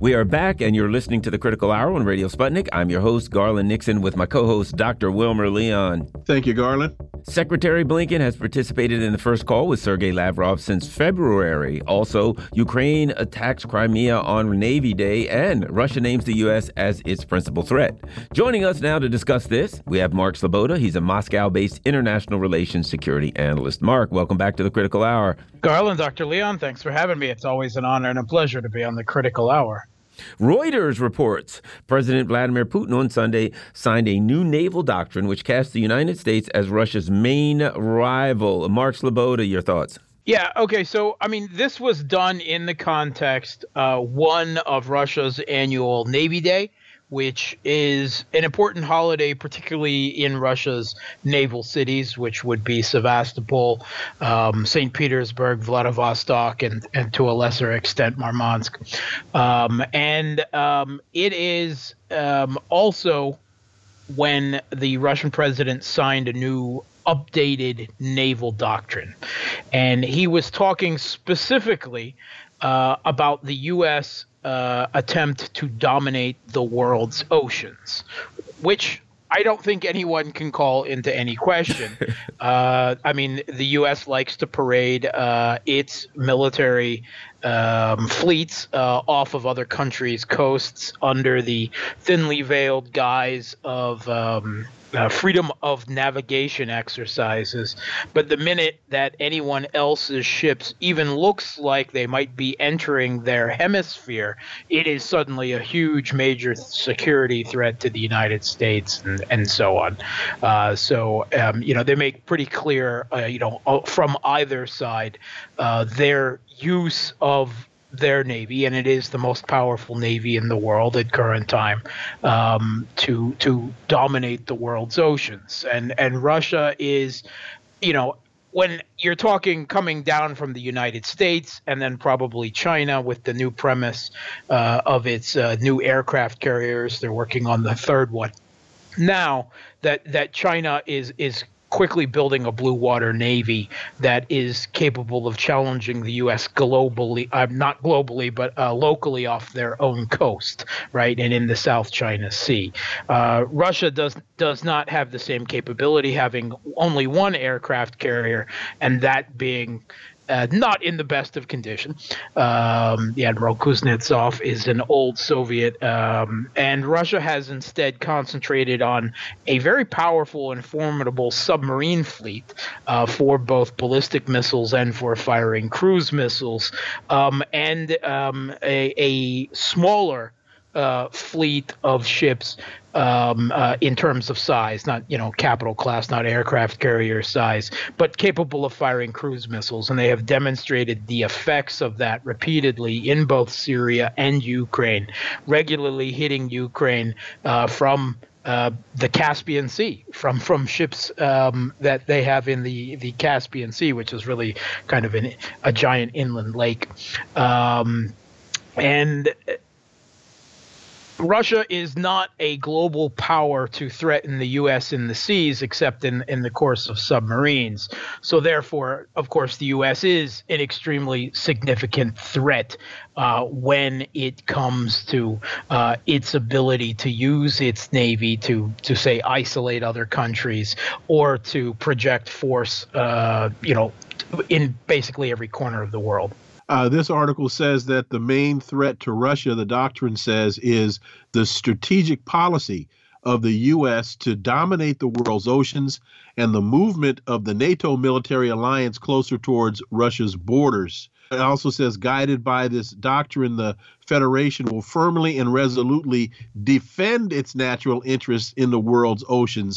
We are back, and you're listening to The Critical Hour on Radio Sputnik. I'm your host, Garland Nixon, with my co-host, Doctor Wilmer Leon. Thank you, Garland. Secretary Blinken has participated in the first call with Sergei Lavrov since February. Also, Ukraine attacks Crimea on Navy Day, and Russia names the U S as its principal threat. Joining us now to discuss this, we have Mark Sloboda. He's a Moscow-based international relations security analyst. Mark, welcome back to The Critical Hour. Garland, Doctor Leon, thanks for having me. It's always an honor and a pleasure to be on The Critical Hour. Reuters reports President Vladimir Putin on Sunday signed a new naval doctrine which casts the United States as Russia's main rival. Mark Sloboda, your thoughts? Yeah, okay. So, I mean, this was done in the context, uh, one, of Russia's annual Navy Day, which is an important holiday, particularly in Russia's naval cities, which would be Sevastopol, um, Saint Petersburg, Vladivostok, and, and to a lesser extent, Murmansk. Um, and um, it is um, also when the Russian president signed a new updated naval doctrine. And he was talking specifically uh, about the U S Uh, attempt to dominate the world's oceans, which I don't think anyone can call into any question. uh, I mean, the U S likes to parade uh, its military um, fleets uh, off of other countries' coasts under the thinly veiled guise of um, uh, freedom of navigation exercises. But the minute that anyone else's ships even looks like they might be entering their hemisphere, it is suddenly a huge major security threat to the United States and, and so on. Uh, so, um, you know, they make pretty clear, uh, you know, from either side, uh, their use of their navy, and it is the most powerful navy in the world at current time, um, to to dominate the world's oceans. And and Russia is, you know, when you're talking coming down from the United States and then probably China with the new premise uh, of its uh, new aircraft carriers, they're working on the third one now, that that China is is. quickly building a blue water navy that is capable of challenging the U S globally, uh, not globally, but uh, locally off their own coast, right, and in the South China Sea. Uh, Russia does does not have the same capability, having only one aircraft carrier, and that being Uh, not in the best of condition. Um, the Admiral Kuznetsov is an old Soviet, um, and Russia has instead concentrated on a very powerful and formidable submarine fleet uh, for both ballistic missiles and for firing cruise missiles, um, and um, a, a smaller uh, fleet of ships um, uh, in terms of size, not, you know, capital class, not aircraft carrier size, but capable of firing cruise missiles. And they have demonstrated the effects of that repeatedly in both Syria and Ukraine, regularly hitting Ukraine uh, from Uh, the Caspian Sea, from from ships um, that they have in the, the Caspian Sea, which is really kind of an, a giant inland lake. Um, and Russia is not a global power to threaten the U S in the seas, except in, in the course of submarines. So therefore, of course, the U S is an extremely significant threat uh, when it comes to uh, its ability to use its navy to, to say, isolate other countries or to project force, uh, you know, in basically every corner of the world. Uh, this article says that the main threat to Russia, the doctrine says, is the strategic policy of the U S to dominate the world's oceans and the movement of the NATO military alliance closer towards Russia's borders. It also says, guided by this doctrine, the Federation will firmly and resolutely defend its natural interests in the world's oceans.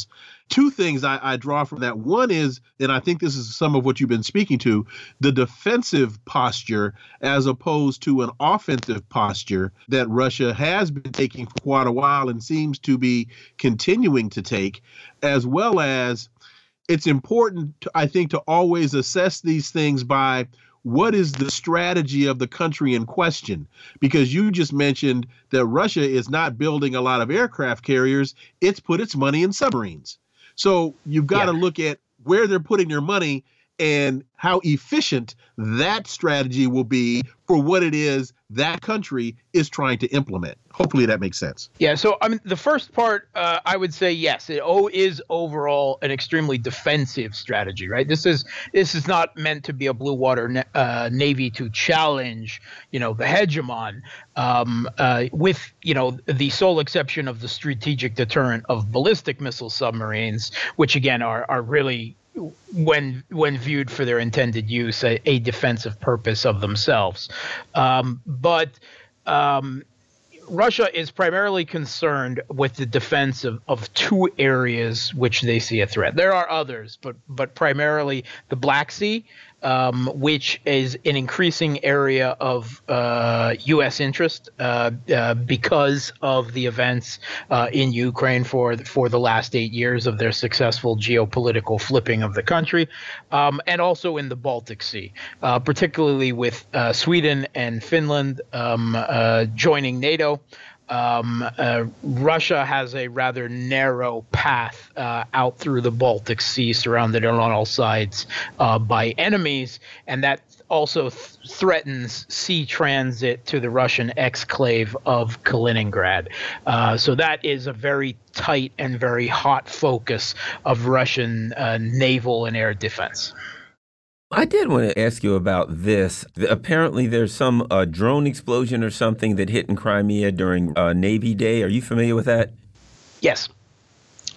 Two things I, I draw from that. One is, and I think this is some of what you've been speaking to, the defensive posture as opposed to an offensive posture that Russia has been taking for quite a while and seems to be continuing to take, as well as it's important, I think, to always assess these things by what is the strategy of the country in question? Because you just mentioned that Russia is not building a lot of aircraft carriers. It's put its money in submarines. So you've got yeah. to look at where they're putting their money and how efficient that strategy will be for what it is that country is trying to implement. Hopefully that makes sense. Yeah. So I mean, the first part, uh, I would say, yes, it o- is overall an extremely defensive strategy, right? This is this is not meant to be a blue water na- uh, navy to challenge, you know, the hegemon, um, uh, with, you know, the sole exception of the strategic deterrent of ballistic missile submarines, which again are are really, when when viewed for their intended use, a, a defensive purpose of themselves. Um, but um, Russia is primarily concerned with the defense of, of two areas which they see a threat. There are others, but but primarily the Black Sea um, which is an increasing area of uh, U S interest uh, uh, because of the events uh, in Ukraine for the, for the last eight years of their successful geopolitical flipping of the country, um, and also in the Baltic Sea, uh, particularly with uh, Sweden and Finland um, uh, joining NATO. Um, uh, Russia has a rather narrow path uh, out through the Baltic Sea, surrounded on all sides uh, by enemies, and that also th threatens sea transit to the Russian exclave of Kaliningrad. Uh, so that is a very tight and very hot focus of Russian uh, naval and air defense. I did want to ask you about this. Apparently there's some uh, drone explosion or something that hit in Crimea during uh, Navy Day. Are you familiar with that? Yes.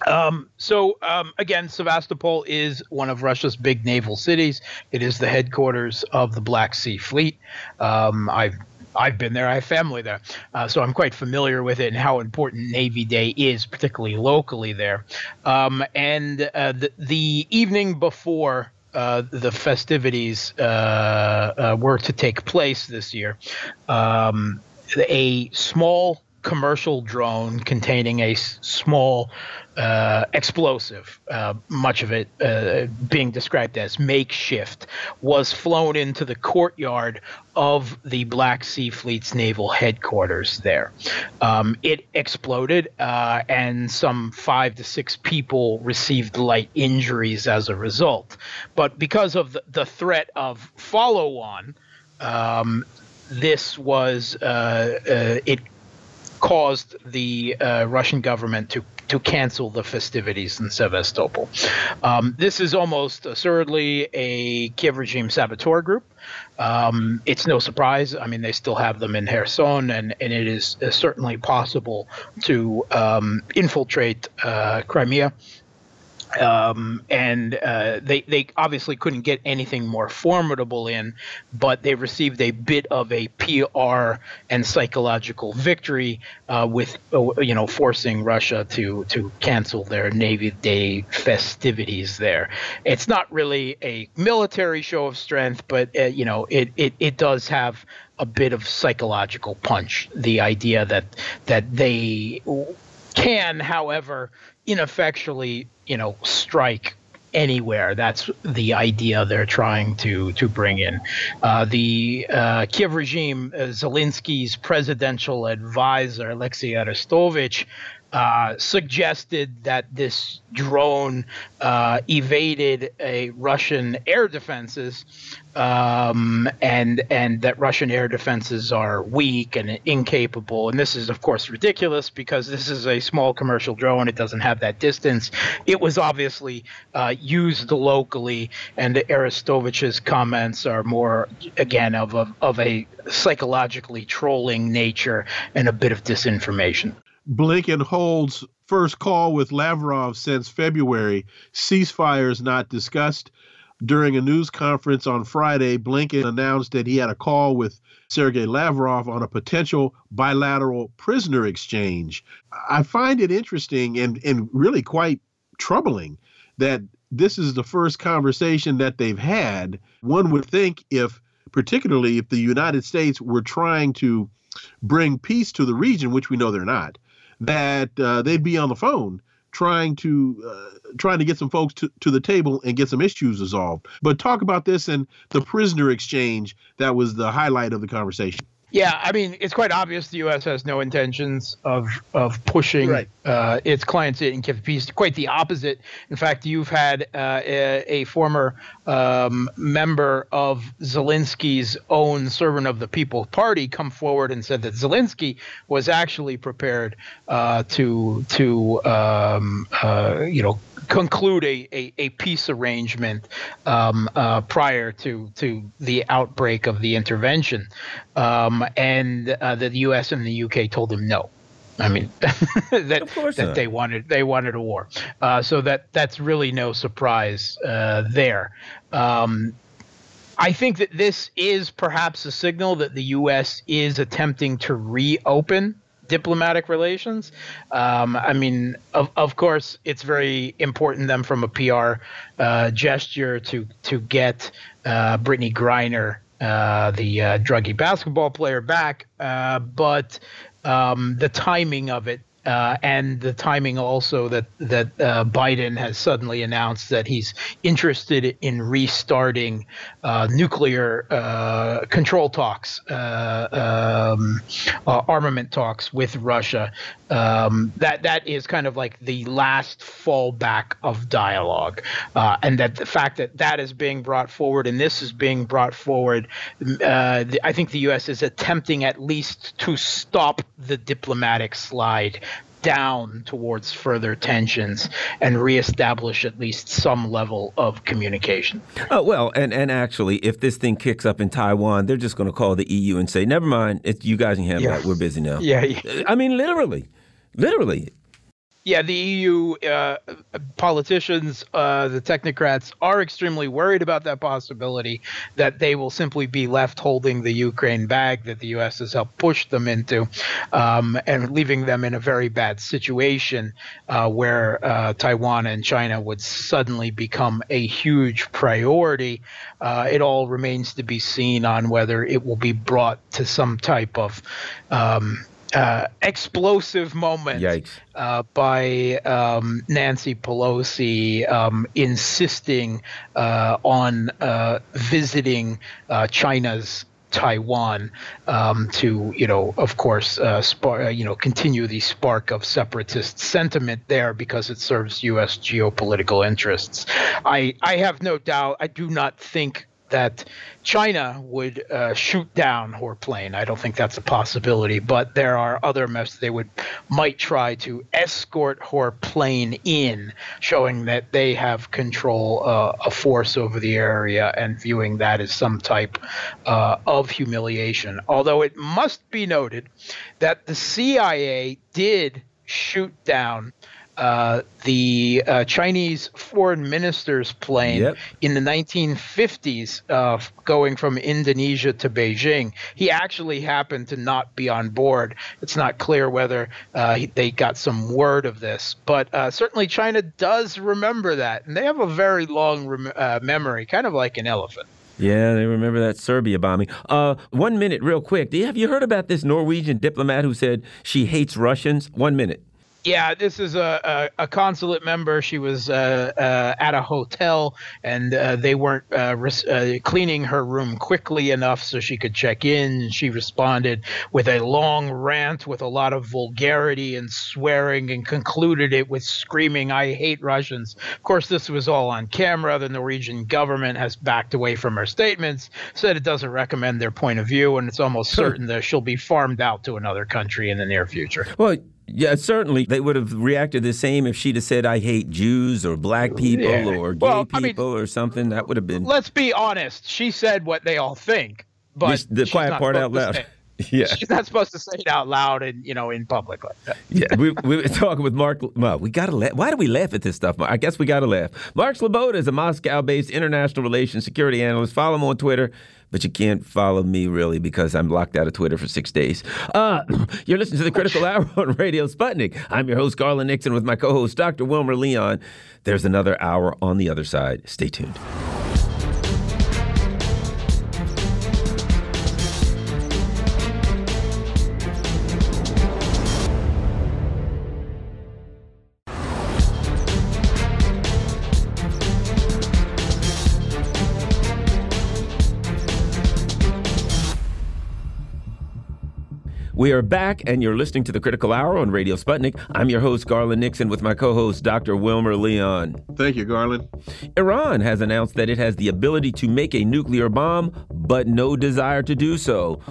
Um, so, um, again, Sevastopol is one of Russia's big naval cities. It is the headquarters of the Black Sea Fleet. Um, I've I've been there. I have family there. Uh, so I'm quite familiar with it and how important Navy Day is, particularly locally there. Um, and uh, the, the evening before Uh, the festivities uh, uh, were to take place this year, um, a small commercial drone containing a small uh, explosive, uh, much of it uh, being described as makeshift, was flown into the courtyard of the Black Sea Fleet's naval headquarters there. Um, it exploded, uh, and some five to six people received light injuries as a result. But because of the, the threat of follow-on, um, this was uh, uh, it caused the uh, Russian government to to cancel the festivities in Sevastopol. Um, this is almost assuredly a Kiev regime saboteur group. Um, it's no surprise. I mean, they still have them in Kherson, and, and it is certainly possible to um, infiltrate uh, Crimea. Um, and uh, they, they obviously couldn't get anything more formidable in, but they received a bit of a P R and psychological victory uh, with, you know, forcing Russia to, to cancel their Navy Day festivities there. It's not really a military show of strength, but, uh, you know, it, it, it does have a bit of psychological punch, the idea that, that they can, however, ineffectually, you know, strike anywhere. That's the idea they're trying to to bring in. Uh, the uh, Kiev regime, uh, Zelensky's presidential advisor, Alexei Arestovich, uh, suggested that this drone uh, evaded a Russian air defenses, um, and and that Russian air defenses are weak and incapable. And this is, of course, ridiculous because this is a small commercial drone. It doesn't have that distance. It was obviously uh, used locally, and Aristovich's comments are more, again, of a, of a psychologically trolling nature and a bit of disinformation. Blinken holds first call with Lavrov since February. Ceasefire is not discussed. During a news conference on Friday, Blinken announced that he had a call with Sergei Lavrov on a potential bilateral prisoner exchange. I find it interesting and, and really quite troubling that this is the first conversation that they've had. One would think if, particularly if the United States were trying to bring peace to the region, which we know they're not, that uh, they'd be on the phone trying to uh, trying to get some folks to, to the table and get some issues resolved. But talk about this and the prisoner exchange that was the highlight of the conversation. Yeah, I mean, it's quite obvious the U S has no intentions of of pushing right. uh, its clients in Kiev peace. Quite the opposite. In fact, you've had uh, a, a former um, member of Zelensky's own Servant of the People Party come forward and said that Zelensky was actually prepared uh, to to um, uh, you know conclude a, a, a peace arrangement um, uh, prior to to the outbreak of the intervention. Um, And uh, the U S and the U K told him no. I mean, that that they wanted they wanted a war. Uh, so that that's really no surprise uh, there. Um, I think that this is perhaps a signal that the U S is attempting to reopen diplomatic relations. Um, I mean, of of course, it's very important then from a P R uh, gesture to to get uh, Brittany Griner, uh, the uh, druggy basketball player, back. Uh, but um, the timing of it. Uh, and the timing also that that uh, Biden has suddenly announced that he's interested in restarting uh, nuclear uh, control talks, uh, um, uh, armament talks with Russia. Um, that that is kind of like the last fallback of dialogue, uh, and that the fact that that is being brought forward and this is being brought forward, uh, the, I think the U S is attempting at least to stop the diplomatic slide down towards further tensions and reestablish at least some level of communication. Oh, well, and, and actually, if this thing kicks up in Taiwan, they're just going to call the E U and say, never mind, it's, you guys can handle yeah. that. We're busy now. Yeah, yeah. I mean, literally, literally. Yeah, the E U uh, politicians, uh, the technocrats, are extremely worried about that possibility, that they will simply be left holding the Ukraine bag that the U S has helped push them into, um, and leaving them in a very bad situation uh, where uh, Taiwan and China would suddenly become a huge priority. Uh, it all remains to be seen on whether it will be brought to some type of um Uh, explosive moment uh, by um, Nancy Pelosi um, insisting uh, on uh, visiting uh, China's Taiwan um, to, you know, of course, uh, spar- you know, continue the spark of separatist sentiment there because it serves U S geopolitical interests. I, I have no doubt. I do not think that China would uh, shoot down Horplane. I don't think that's a possibility, but there are other methods. They would might try to escort Horplane in, showing that they have control, uh, a force over the area, and viewing that as some type uh, of humiliation. Although it must be noted that the C I A did shoot down Uh, the uh, Chinese foreign minister's plane yep. in the nineteen fifties uh, going from Indonesia to Beijing. He actually happened to not be on board. It's not clear whether uh, he, they got some word of this, but uh, certainly China does remember that. And they have a very long rem- uh, memory, kind of like an elephant. Yeah, they remember that Serbia bombing. Uh, one minute real quick. Have you heard about this Norwegian diplomat who said she hates Russians? One minute. Yeah, this is a, a, a consulate member. She was uh, uh, at a hotel, and uh, they weren't uh, res- uh, cleaning her room quickly enough so she could check in. She responded with a long rant with a lot of vulgarity and swearing, and concluded it with screaming, "I hate Russians." Of course, this was all on camera. The Norwegian government has backed away from her statements, said it doesn't recommend their point of view, and it's almost certain that she'll be farmed out to another country in the near future. Well, yeah, certainly they would have reacted the same if she'd have said, "I hate Jews or black people yeah. or gay well, people I mean, or something." That would have been. Let's be honest. She said what they all think, but the, the quiet part out loud. Yeah, she's not supposed to say it out loud and, you know, in public like that. Yeah, we, we were talking with Mark. Well, we got to laugh. Why do we laugh at this stuff? I guess we got to laugh. Mark Sloboda is a Moscow-based international relations security analyst. Follow him on Twitter. But you can't follow me, really, because I'm locked out of Twitter for six days. Uh, you're listening to The Critical Hour on Radio Sputnik. I'm your host, Garland Nixon, with my co-host, Doctor Wilmer Leon. There's another hour on the other side. Stay tuned. We are back, and you're listening to The Critical Hour on Radio Sputnik. I'm your host, Garland Nixon, with my co-host, Doctor Wilmer Leon. Thank you, Garland. Iran has announced that it has the ability to make a nuclear bomb, but no desire to do so.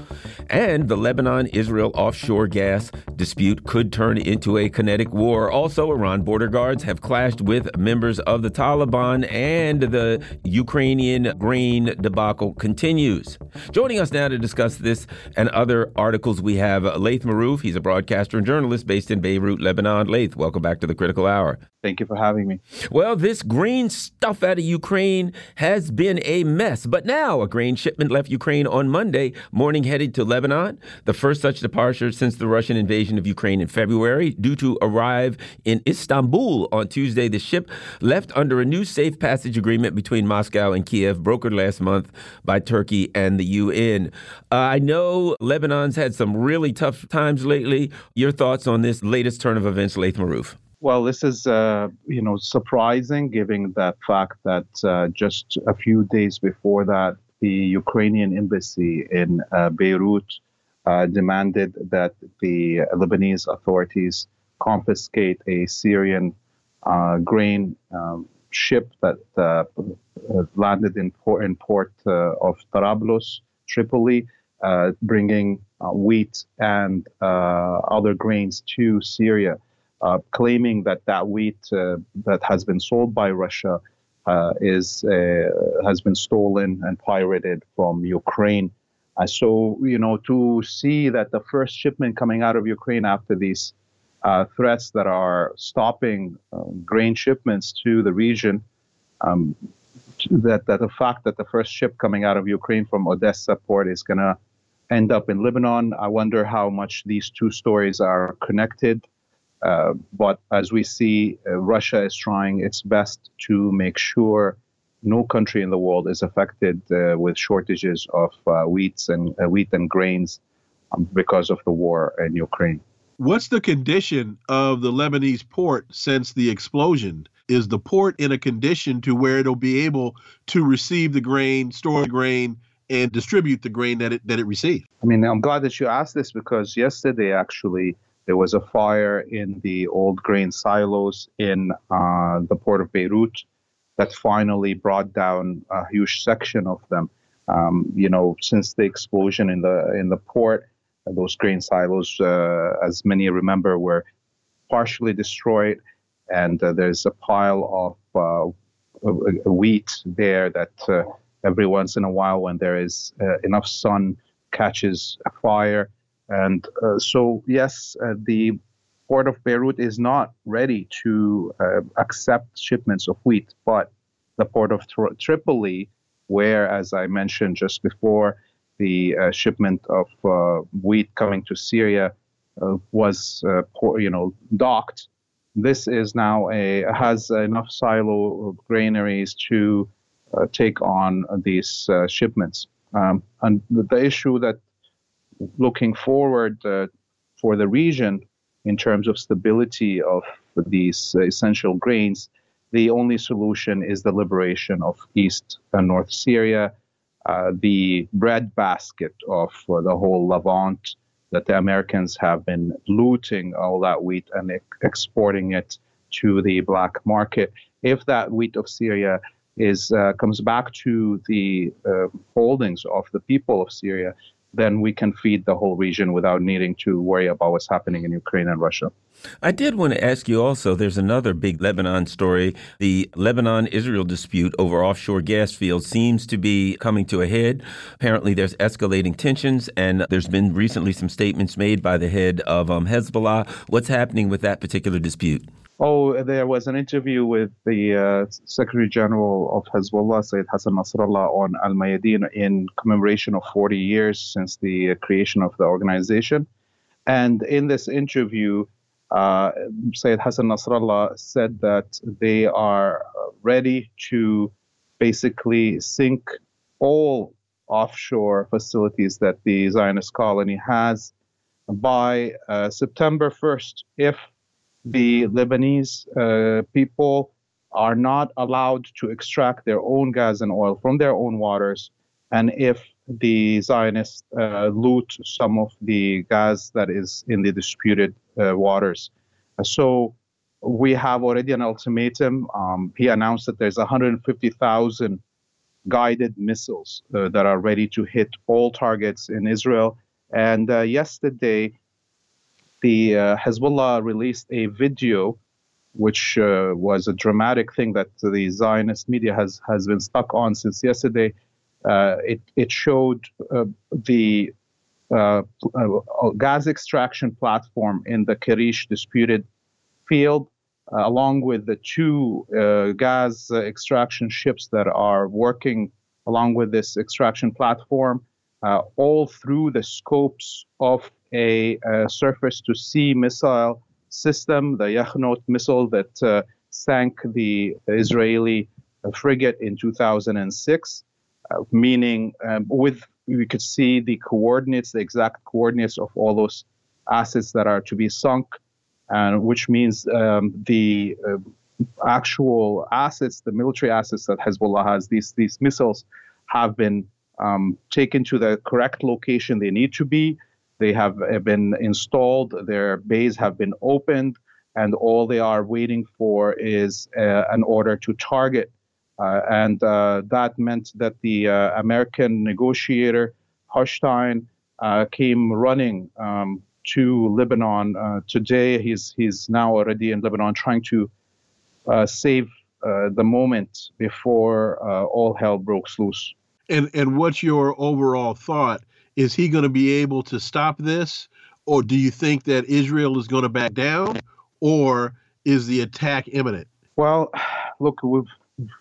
And the Lebanon-Israel offshore gas dispute could turn into a kinetic war. Also, Iran border guards have clashed with members of the Taliban, and the Ukrainian grain debacle continues. Joining us now to discuss this and other articles we have, Laith Marouf. He's a broadcaster and journalist based in Beirut, Lebanon. Laith, welcome back to The Critical Hour. Thank you for having me. Well, this green stuff out of Ukraine has been a mess, but now a grain shipment movement left Ukraine on Monday morning headed to Lebanon, the first such departure since the Russian invasion of Ukraine in February. Due to arrive in Istanbul on Tuesday, the ship left under a new safe passage agreement between Moscow and Kiev, brokered last month by Turkey and the U N. Uh, I know Lebanon's had some really tough times lately. Your thoughts on this latest turn of events, Laith Marouf? Well, this is, uh, you know, surprising, given the fact that uh, just a few days before that, the Ukrainian embassy in uh, Beirut uh, demanded that the Lebanese authorities confiscate a Syrian uh, grain um, ship that uh, landed in port, in port uh, of Tarablos, Tripoli, uh, bringing uh, wheat and uh, other grains to Syria. Uh, claiming that that wheat uh, that has been sold by Russia uh, is uh, has been stolen and pirated from Ukraine. Uh, so, you know, to see that the first shipment coming out of Ukraine after these uh, threats that are stopping um, grain shipments to the region, um, that, that the fact that the first ship coming out of Ukraine from Odessa port is going to end up in Lebanon, I wonder how much these two stories are connected. Uh, but as we see, uh, Russia is trying its best to make sure no country in the world is affected uh, with shortages of uh, wheats and uh, wheat and grains um, because of the war in Ukraine. What's the condition of the Lebanese port since the explosion? Is the port in a condition to where it'll be able to receive the grain, store the grain, and distribute the grain that it that it received? I mean, I'm glad that you asked this, because yesterday, actually, there was a fire in the old grain silos in uh, the port of Beirut that finally brought down a huge section of them. Um, you know, since the explosion in the in the port, those grain silos, uh, as many remember, were partially destroyed, and uh, there's a pile of uh, wheat there that uh, every once in a while, when there is uh, enough sun, catches a fire. And uh, so, yes, uh, the port of Beirut is not ready to uh, accept shipments of wheat, but the port of Tri- Tripoli, where, as I mentioned just before, the uh, shipment of uh, wheat coming to Syria uh, was, uh, por- you know, docked. This is now a has enough silo granaries to uh, take on these uh, shipments. Um, and the issue that looking forward uh, for the region in terms of stability of these essential grains, the only solution is the liberation of East and North Syria, uh, the breadbasket of uh, the whole Levant that the Americans have been looting all that wheat and e- exporting it to the black market. If that wheat of Syria is uh, comes back to the uh, holdings of the people of Syria, then we can feed the whole region without needing to worry about what's happening in Ukraine and Russia. I did want to ask you also, there's another big Lebanon story. The Lebanon-Israel dispute over offshore gas fields seems to be coming to a head. Apparently, there's escalating tensions, and there's been recently some statements made by the head of um, Hezbollah. What's happening with that particular dispute? Oh, there was an interview with the uh, Secretary General of Hezbollah, Sayyid Hassan Nasrallah, on Al-Mayadeen in commemoration of forty years since the creation of the organization. And in this interview, uh, Sayyid Hassan Nasrallah said that they are ready to basically sink all offshore facilities that the Zionist colony has by uh, September first if the Lebanese uh, people are not allowed to extract their own gas and oil from their own waters, and if the Zionists uh, loot some of the gas that is in the disputed uh, waters. So we have already an ultimatum. Um, he announced that there's one hundred fifty thousand guided missiles uh, that are ready to hit all targets in Israel. And uh, yesterday, The uh, Hezbollah released a video, which uh, was a dramatic thing that the Zionist media has, has been stuck on since yesterday. Uh, it, it showed uh, the uh, uh, gas extraction platform in the Karish disputed field, uh, along with the two uh, gas extraction ships that are working along with this extraction platform, uh, all through the scopes of a uh, surface-to-sea missile system, the Yachnot missile that uh, sank the Israeli frigate in two thousand six, uh, meaning um, with we could see the coordinates, the exact coordinates of all those assets that are to be sunk, and uh, which means um, the uh, actual assets, the military assets that Hezbollah has, these these missiles have been um, taken to the correct location they need to be. They have been installed, their bays have been opened, and all they are waiting for is uh, an order to target. Uh, and uh, that meant that the uh, American negotiator, Hochstein, uh, came running um, to Lebanon. Uh, today, he's, he's now already in Lebanon trying to uh, save uh, the moment before uh, all hell breaks loose. And, and what's your overall thought? Is he going to be able to stop this? Or do you think that Israel is going to back down? Or is the attack imminent? Well, look, we've,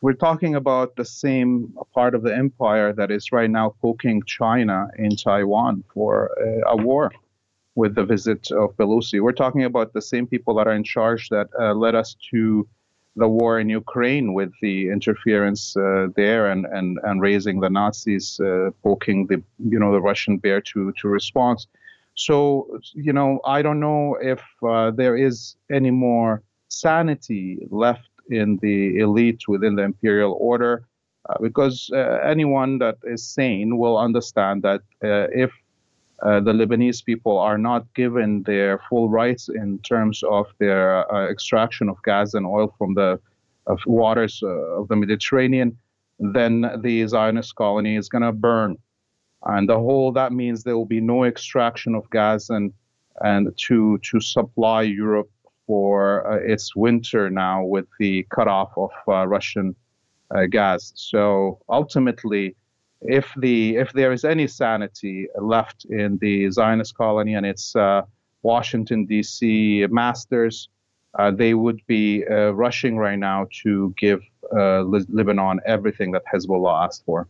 we're talking about the same part of the empire that is right now poking China in Taiwan for uh, a war with the visit of Pelosi. We're talking about the same people that are in charge that uh, led us to the war in Ukraine with the interference uh, there and, and, and raising the Nazis, uh, poking the you know the Russian bear to to response. So you know I don't know if uh, there is any more sanity left in the elite within the imperial order, uh, because uh, anyone that is sane will understand that uh, if uh, the Lebanese people are not given their full rights in terms of their uh, extraction of gas and oil from the of waters uh, of the Mediterranean, then the Zionist colony is going to burn. And the whole, that means there will be no extraction of gas and and to to supply Europe for uh, its winter now with the cutoff of uh, Russian uh, gas. So ultimately, if the if there is any sanity left in the Zionist colony and its uh, Washington, D C masters, uh, they would be uh, rushing right now to give uh, Li- Lebanon everything that Hezbollah asked for.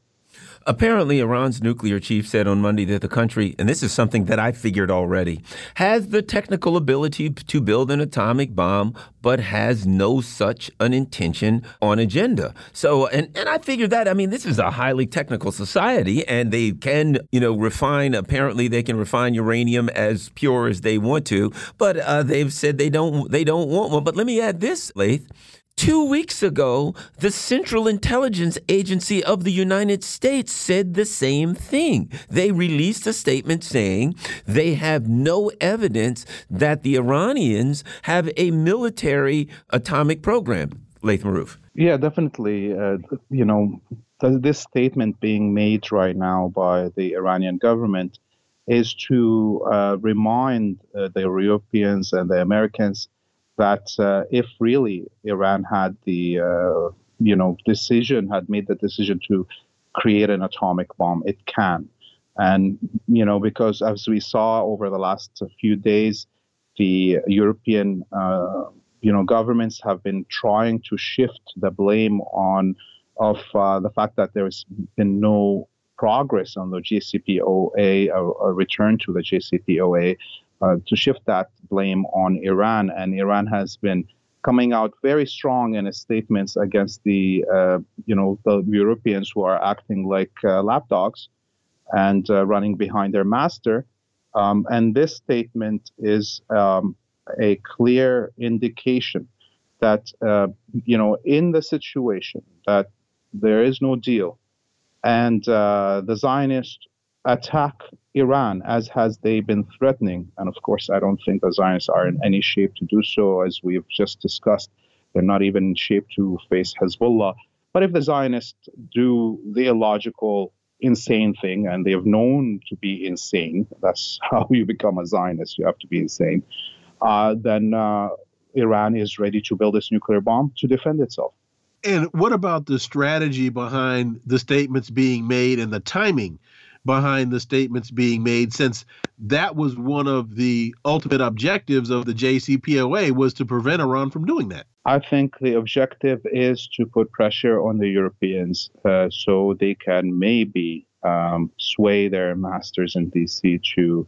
Apparently, Iran's nuclear chief said on Monday that the country, and this is something that I figured already, has the technical ability to build an atomic bomb, but has no such an intention on agenda. So, and, and I figured that, I mean, this is a highly technical society, and they can, you know, refine, apparently they can refine uranium as pure as they want to, but uh, they've said they don't, they don't want one. But let me add this, Laith. Two weeks ago, the Central Intelligence Agency of the United States said the same thing. They released a statement saying they have no evidence that the Iranians have a military atomic program. Laith Maroof. Yeah, definitely. Uh, you know, th- this statement being made right now by the Iranian government is to uh, remind uh, the Europeans and the Americans that uh, if really Iran had the, uh, you know, decision, had made the decision to create an atomic bomb, it can. And, you know, because as we saw over the last few days, the European, uh, you know, governments have been trying to shift the blame on of uh, the fact that there has been no progress on the J C P O A, a, a return to the J C P O A. Uh, to shift that blame on Iran. And Iran has been coming out very strong in its statements against the, uh, you know, the Europeans who are acting like uh, lapdogs and uh, running behind their master. Um, and this statement is um, a clear indication that, uh, you know, in the situation that there is no deal and uh, the Zionist attack Iran, as has they been threatening. And of course, I don't think the Zionists are in any shape to do so, as we've just discussed. They're not even in shape to face Hezbollah. But if the Zionists do the illogical, insane thing, and they have known to be insane, that's how you become a Zionist, you have to be insane, uh, then uh, Iran is ready to build this nuclear bomb to defend itself. And what about the strategy behind the statements being made and the timing? behind the statements being made, since that was one of the ultimate objectives of the J C P O A, was to prevent Iran from doing that. I think the objective is to put pressure on the Europeans uh, so they can maybe um, sway their masters in D C to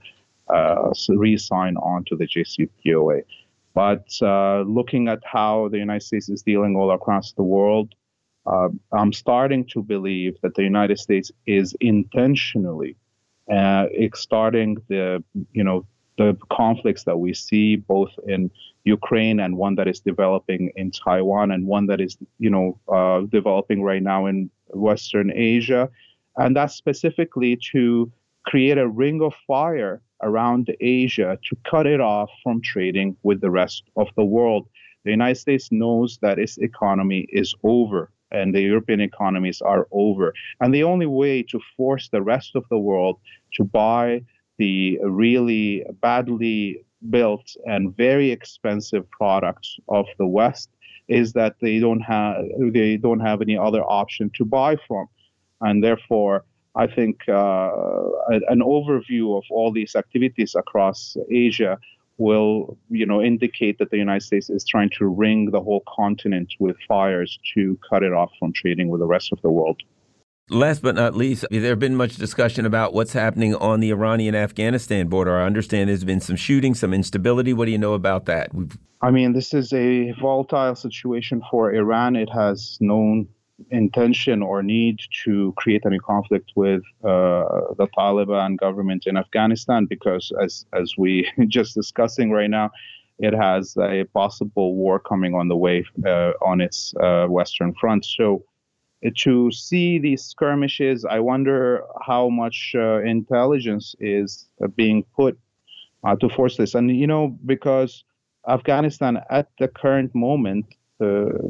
uh, re-sign on to the J C P O A. But uh, looking at how the United States is dealing all across the world, Uh, I'm starting to believe that the United States is intentionally uh, starting the, you know, the conflicts that we see both in Ukraine and one that is developing in Taiwan and one that is, you know, uh, developing right now in Western Asia. And that's specifically to create a ring of fire around Asia to cut it off from trading with the rest of the world. The United States knows that its economy is over, and the European economies are over. And the only way to force the rest of the world to buy the really badly built and very expensive products of the West is that they don't have they don't have any other option to buy from. And therefore, I think uh, an overview of all these activities across Asia will, you know, indicate that the United States is trying to ring the whole continent with fires to cut it off from trading with the rest of the world. Last but not least, there have been much discussion about what's happening on the Iranian-Afghanistan border. I understand there's been some shooting, some instability. What do you know about that? I mean, this is a volatile situation for Iran. It has no intention or need to create any conflict with uh, the Taliban government in Afghanistan because, as as we just discussing right now, it has a possible war coming on the way uh, on its uh, western front. So uh, to see these skirmishes, I wonder how much uh, intelligence is uh, being put uh, to force this. And, you know, because Afghanistan at the current moment Uh,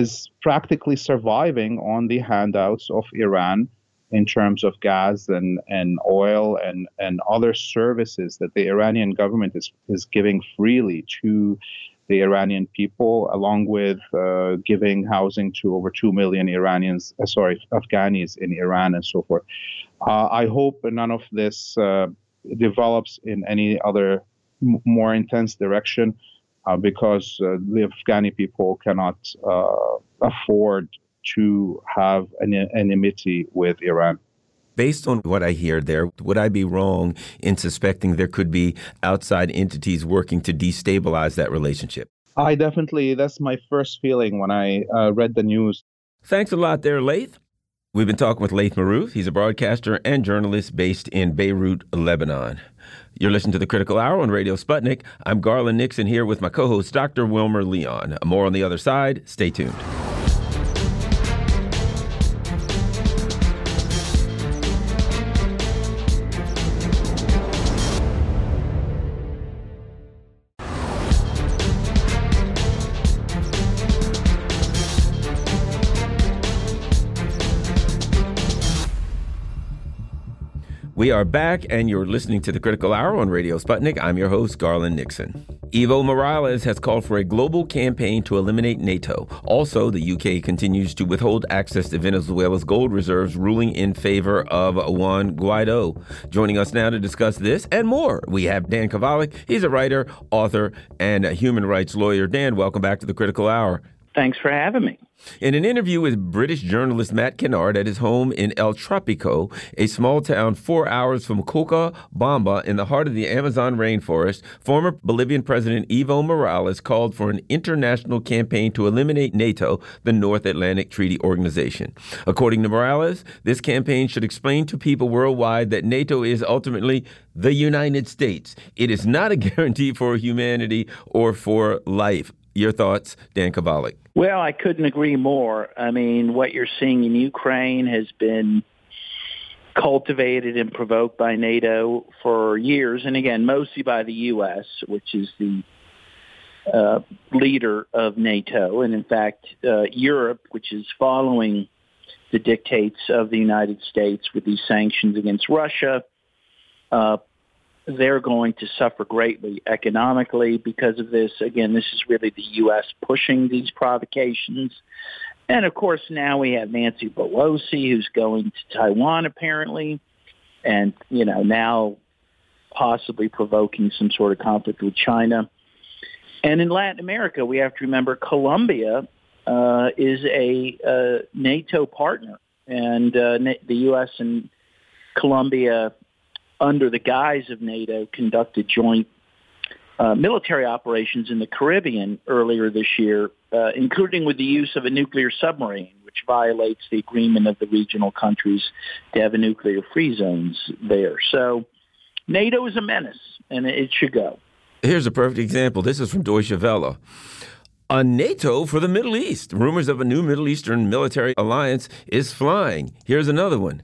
is practically surviving on the handouts of Iran in terms of gas and, and oil and, and other services that the Iranian government is, is giving freely to the Iranian people, along with uh, giving housing to over two million Iranians, uh, sorry, Afghanis in Iran and so forth. Uh, I hope none of this uh, develops in any other m- more intense direction. Uh, because uh, the Afghani people cannot uh, afford to have an enmity with Iran. Based on what I hear there, would I be wrong in suspecting there could be outside entities working to destabilize that relationship? I definitely, that's my first feeling when I uh, read the news. Thanks a lot there, Laith. We've been talking with Laith Marouf. He's a broadcaster and journalist based in Beirut, Lebanon. You're listening to The Critical Hour on Radio Sputnik. I'm Garland Nixon here with my co-host, Doctor Wilmer Leon. More on the other side. Stay tuned. We are back, and you're listening to The Critical Hour on Radio Sputnik. I'm your host, Garland Nixon. Evo Morales has called for a global campaign to eliminate NATO. Also, the U K continues to withhold access to Venezuela's gold reserves, ruling in favor of Juan Guaido. Joining us now to discuss this and more, we have Dan Kovalik. He's a writer, author, and a human rights lawyer. Dan, welcome back to The Critical Hour. Thanks for having me. In an interview with British journalist Matt Kennard at his home in El Tropico, a small town four hours from Cochabamba in the heart of the Amazon rainforest, former Bolivian President Evo Morales called for an international campaign to eliminate NATO, the North Atlantic Treaty Organization. According to Morales, this campaign should explain to people worldwide that NATO is ultimately the United States. It is not a guarantee for humanity or for life. Your thoughts, Dan Kovalik? Well, I couldn't agree more. I mean, what you're seeing in Ukraine has been cultivated and provoked by NATO for years, and again, mostly by the U S, which is the uh, leader of NATO, and in fact, uh, Europe, which is following the dictates of the United States with these sanctions against Russia, uh, they're going to suffer greatly economically because of this. Again, this is really the U S pushing these provocations. And, of course, now we have Nancy Pelosi, who's going to Taiwan, apparently, and, you know, now possibly provoking some sort of conflict with China. And in Latin America, we have to remember Colombia uh, is a uh, NATO partner, and uh, the U S and Colombia, under the guise of NATO, conducted joint uh, military operations in the Caribbean earlier this year, uh, including with the use of a nuclear submarine, which violates the agreement of the regional countries to have a nuclear-free zones there. So NATO is a menace, and it should go. Here's a perfect example. This is from Deutsche Welle. A NATO for the Middle East. Rumors of a new Middle Eastern military alliance is flying. Here's another one.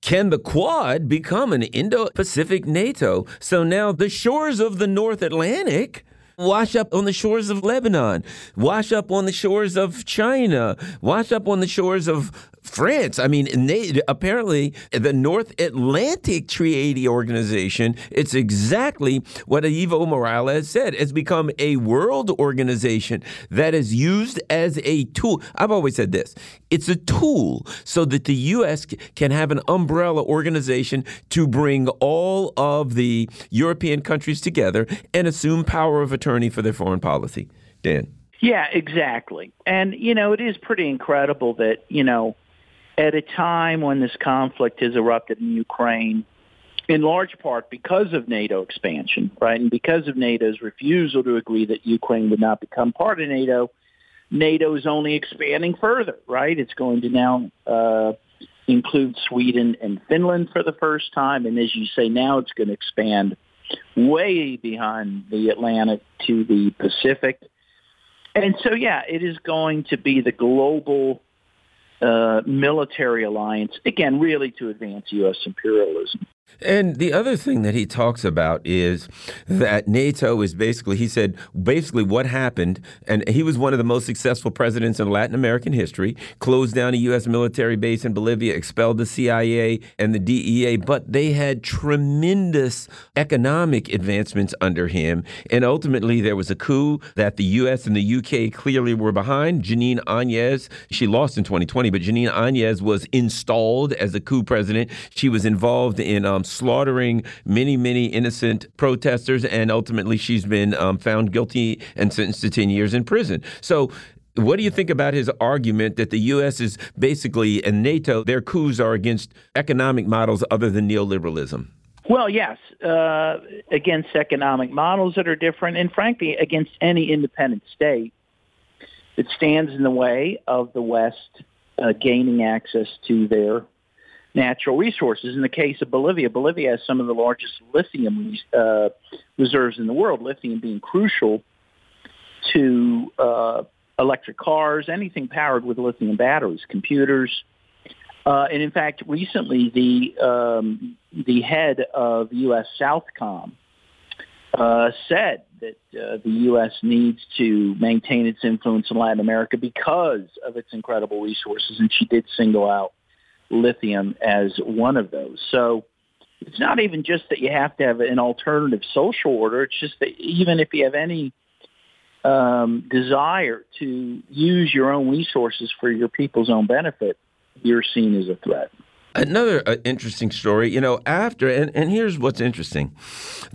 Can the Quad become an Indo-Pacific NATO? So now the shores of the North Atlantic wash up on the shores of Lebanon, wash up on the shores of China, wash up on the shores of France. I mean, they, apparently the North Atlantic Treaty Organization, it's exactly what Evo Morales said. It's become a world organization that is used as a tool. I've always said this. It's a tool so that the U S can have an umbrella organization to bring all of the European countries together and assume power of attorney for their foreign policy. Dan. Yeah, exactly. And, you know, it is pretty incredible that, you know, at a time when this conflict has erupted in Ukraine, in large part because of NATO expansion, right, and because of NATO's refusal to agree that Ukraine would not become part of NATO, NATO is only expanding further, right? It's going to now uh, include Sweden and Finland for the first time. And as you say, now it's going to expand way behind the Atlantic to the Pacific. And so, yeah, it is going to be the global Uh, military alliance, again, really to advance U S imperialism. And the other thing that he talks about is that NATO is basically, he said, basically what happened, and he was one of the most successful presidents in Latin American history, closed down a U S military base in Bolivia, expelled the C I A and the D E A, but they had tremendous economic advancements under him. And ultimately, there was a coup that the U S and the U K clearly were behind. Jeanine Áñez, she lost in twenty twenty, but Jeanine Áñez was installed as a coup president. She was involved in Um, slaughtering many, many innocent protesters, and ultimately she's been um, found guilty and sentenced to ten years in prison. So what do you think about his argument that the U S is basically, and NATO, their coups are against economic models other than neoliberalism? Well, yes, uh, against economic models that are different, and frankly, against any independent state that stands in the way of the West uh, gaining access to their natural resources. In the case of Bolivia, Bolivia has some of the largest lithium uh, reserves in the world, lithium being crucial to uh, electric cars, anything powered with lithium batteries, computers. Uh, and in fact, recently the um, the head of U S Southcom uh, said that uh, the U S needs to maintain its influence in Latin America because of its incredible resources, and she did single out lithium as one of those. So it's not even just that you have to have an alternative social order. It's just that even if you have any um, desire to use your own resources for your people's own benefit, you're seen as a threat. Another uh, interesting story, you know, after, and, and here's what's interesting.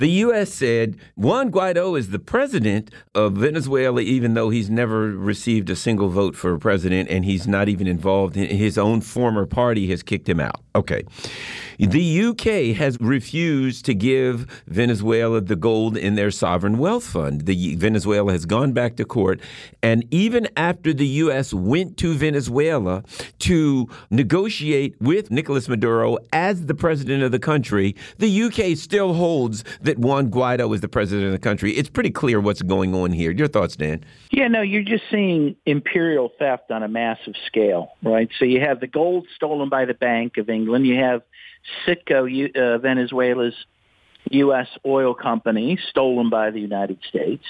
The U S said Juan Guaido is the president of Venezuela, even though he's never received a single vote for president, and he's not even involved in his own former party has kicked him out. Okay. The U K has refused to give Venezuela the gold in their sovereign wealth fund. The Venezuela has gone back to court. And even after the U S went to Venezuela to negotiate with Nicolas Maduro as the president of the country, the U K still holds that Juan Guaido is the president of the country. It's pretty clear what's going on here. Your thoughts, Dan? Yeah, no, you're just seeing imperial theft on a massive scale, right? So you have the gold stolen by the Bank of England. You have Citgo, uh, Venezuela's U S oil company, stolen by the United States.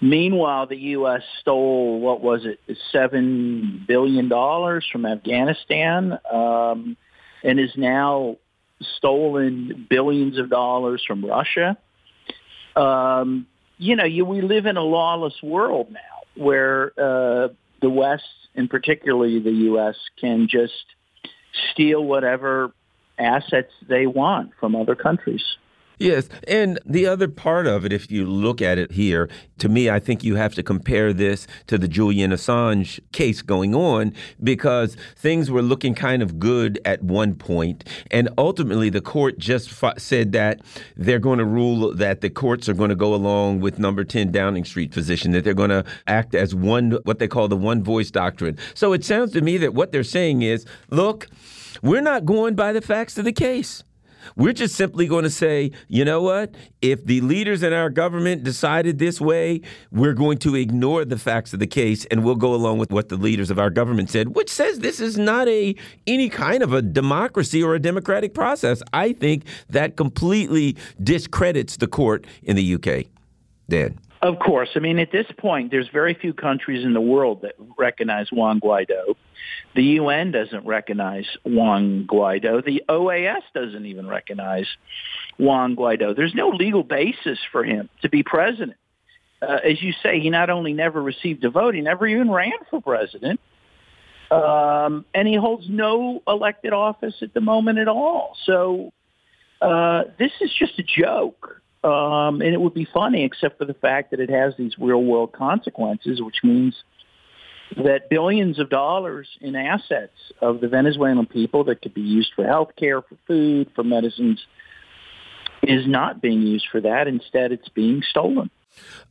Meanwhile, the U S stole, what was it, seven billion dollars from Afghanistan. Um and has now stolen billions of dollars from Russia. Um, you know, you, we live in a lawless world now where uh, the West, and particularly the U S, can just steal whatever assets they want from other countries. Yes. And the other part of it, if you look at it here, to me, I think you have to compare this to the Julian Assange case going on, because things were looking kind of good at one point. And ultimately, the court just said that they're going to rule that the courts are going to go along with number ten Downing Street position, that they're going to act as one, what they call the one voice doctrine. So it sounds to me that what they're saying is, look, we're not going by the facts of the case. We're just simply going to say, you know what, if the leaders in our government decided this way, we're going to ignore the facts of the case and we'll go along with what the leaders of our government said, which says this is not a any kind of a democracy or a democratic process. I think that completely discredits the court in the U K. Dan. Of course. I mean, at this point, there's very few countries in the world that recognize Juan Guaido. The U N doesn't recognize Juan Guaido. The O A S doesn't even recognize Juan Guaido. There's no legal basis for him to be president. Uh, as you say, he not only never received a vote, he never even ran for president. Um, and he holds no elected office at the moment at all. So uh, this is just a joke. Um, and it would be funny, except for the fact that it has these real-world consequences, which means that billions of dollars in assets of the Venezuelan people that could be used for health care, for food, for medicines, is not being used for that. Instead, it's being stolen.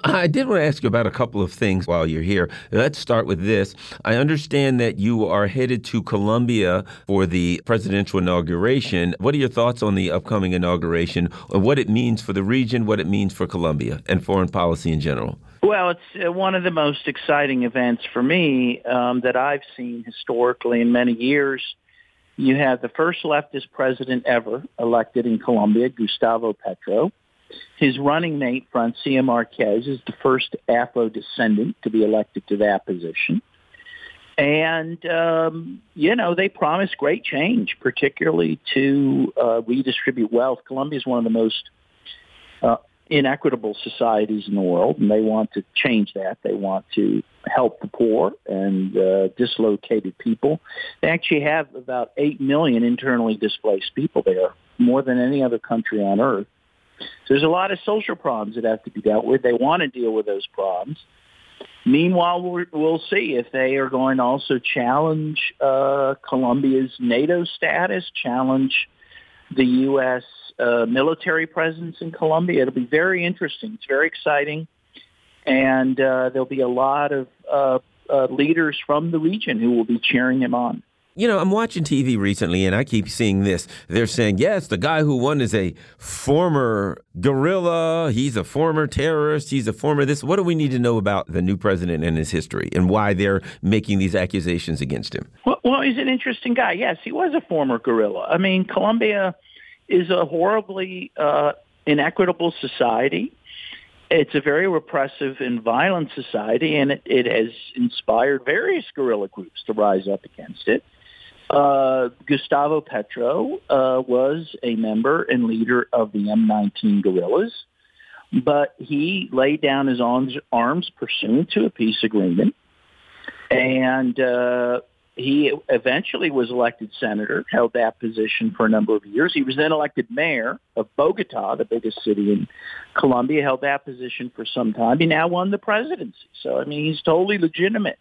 I did want to ask you about a couple of things while you're here. Let's start with this. I understand that you are headed to Colombia for the presidential inauguration. What are your thoughts on the upcoming inauguration, or what it means for the region, what it means for Colombia and foreign policy in general? Well, it's one of the most exciting events for me um, that I've seen historically in many years. You have the first leftist president ever elected in Colombia, Gustavo Petro. His running mate, Francia Marquez, is the first Afro-descendant to be elected to that position. And, um, you know, they promised great change, particularly to uh, redistribute wealth. Colombia is one of the most uh, inequitable societies in the world, and they want to change that. They want to help the poor and uh, dislocated people. They actually have about eight million internally displaced people there, more than any other country on earth. So there's a lot of social problems that have to be dealt with. They want to deal with those problems. Meanwhile, we're, we'll see if they are going to also challenge uh, Colombia's NATO status, challenge the U S uh, military presence in Colombia. It'll be very interesting. It's very exciting. And uh, there'll be a lot of uh, uh, leaders from the region who will be cheering him on. You know, I'm watching T V recently and I keep seeing this. They're saying, yes, the guy who won is a former guerrilla. He's a former terrorist. He's a former this. What do we need to know about the new president and his history and why they're making these accusations against him? Well, well he's an interesting guy. Yes, he was a former guerrilla. I mean, Colombia is a horribly uh, inequitable society. It's a very repressive and violent society, and it, it has inspired various guerrilla groups to rise up against it. Uh, Gustavo Petro uh, was a member and leader of the M nineteen guerrillas, but he laid down his arms, arms pursuant to a peace agreement, and uh, he eventually was elected senator, held that position for a number of years. He was then elected mayor of Bogota, the biggest city in Colombia, held that position for some time. He now won the presidency, so I mean he's totally legitimate.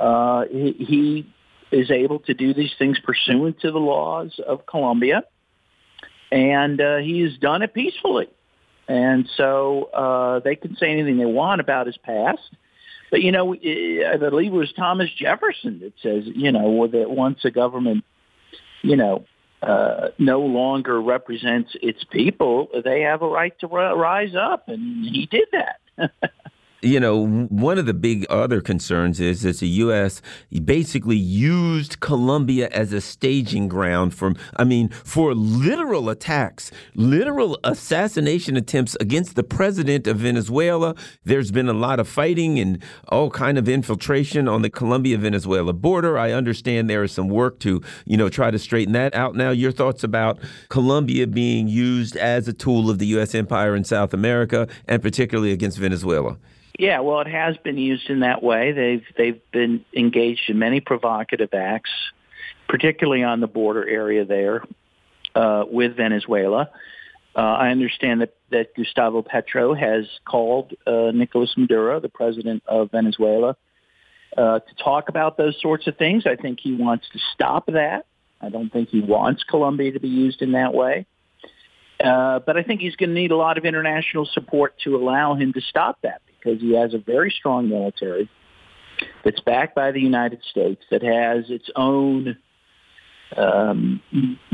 Uh, he. he is able to do these things pursuant to the laws of Colombia, and uh, he has done it peacefully. And so uh, they can say anything they want about his past. But, you know, I believe it was Thomas Jefferson that says, you know, that once a government, you know, uh, no longer represents its people, they have a right to rise up, and he did that. You know, one of the big other concerns is that the U S basically used Colombia as a staging ground for, I mean, for literal attacks, literal assassination attempts against the president of Venezuela. There's been a lot of fighting and all kind of infiltration on the Colombia-Venezuela border. I understand there is some work to, you know, try to straighten that out. Now, your thoughts about Colombia being used as a tool of the U S empire in South America and particularly against Venezuela? Yeah, well, it has been used in that way. They've they've been engaged in many provocative acts, particularly on the border area there. uh, with Venezuela. Uh, I understand that, that Gustavo Petro has called uh, Nicolas Maduro, the president of Venezuela, uh, to talk about those sorts of things. I think he wants to stop that. I don't think he wants Colombia to be used in that way. Uh, but I think he's going to need a lot of international support to allow him to stop that, because he has a very strong military that's backed by the United States, that has its own um,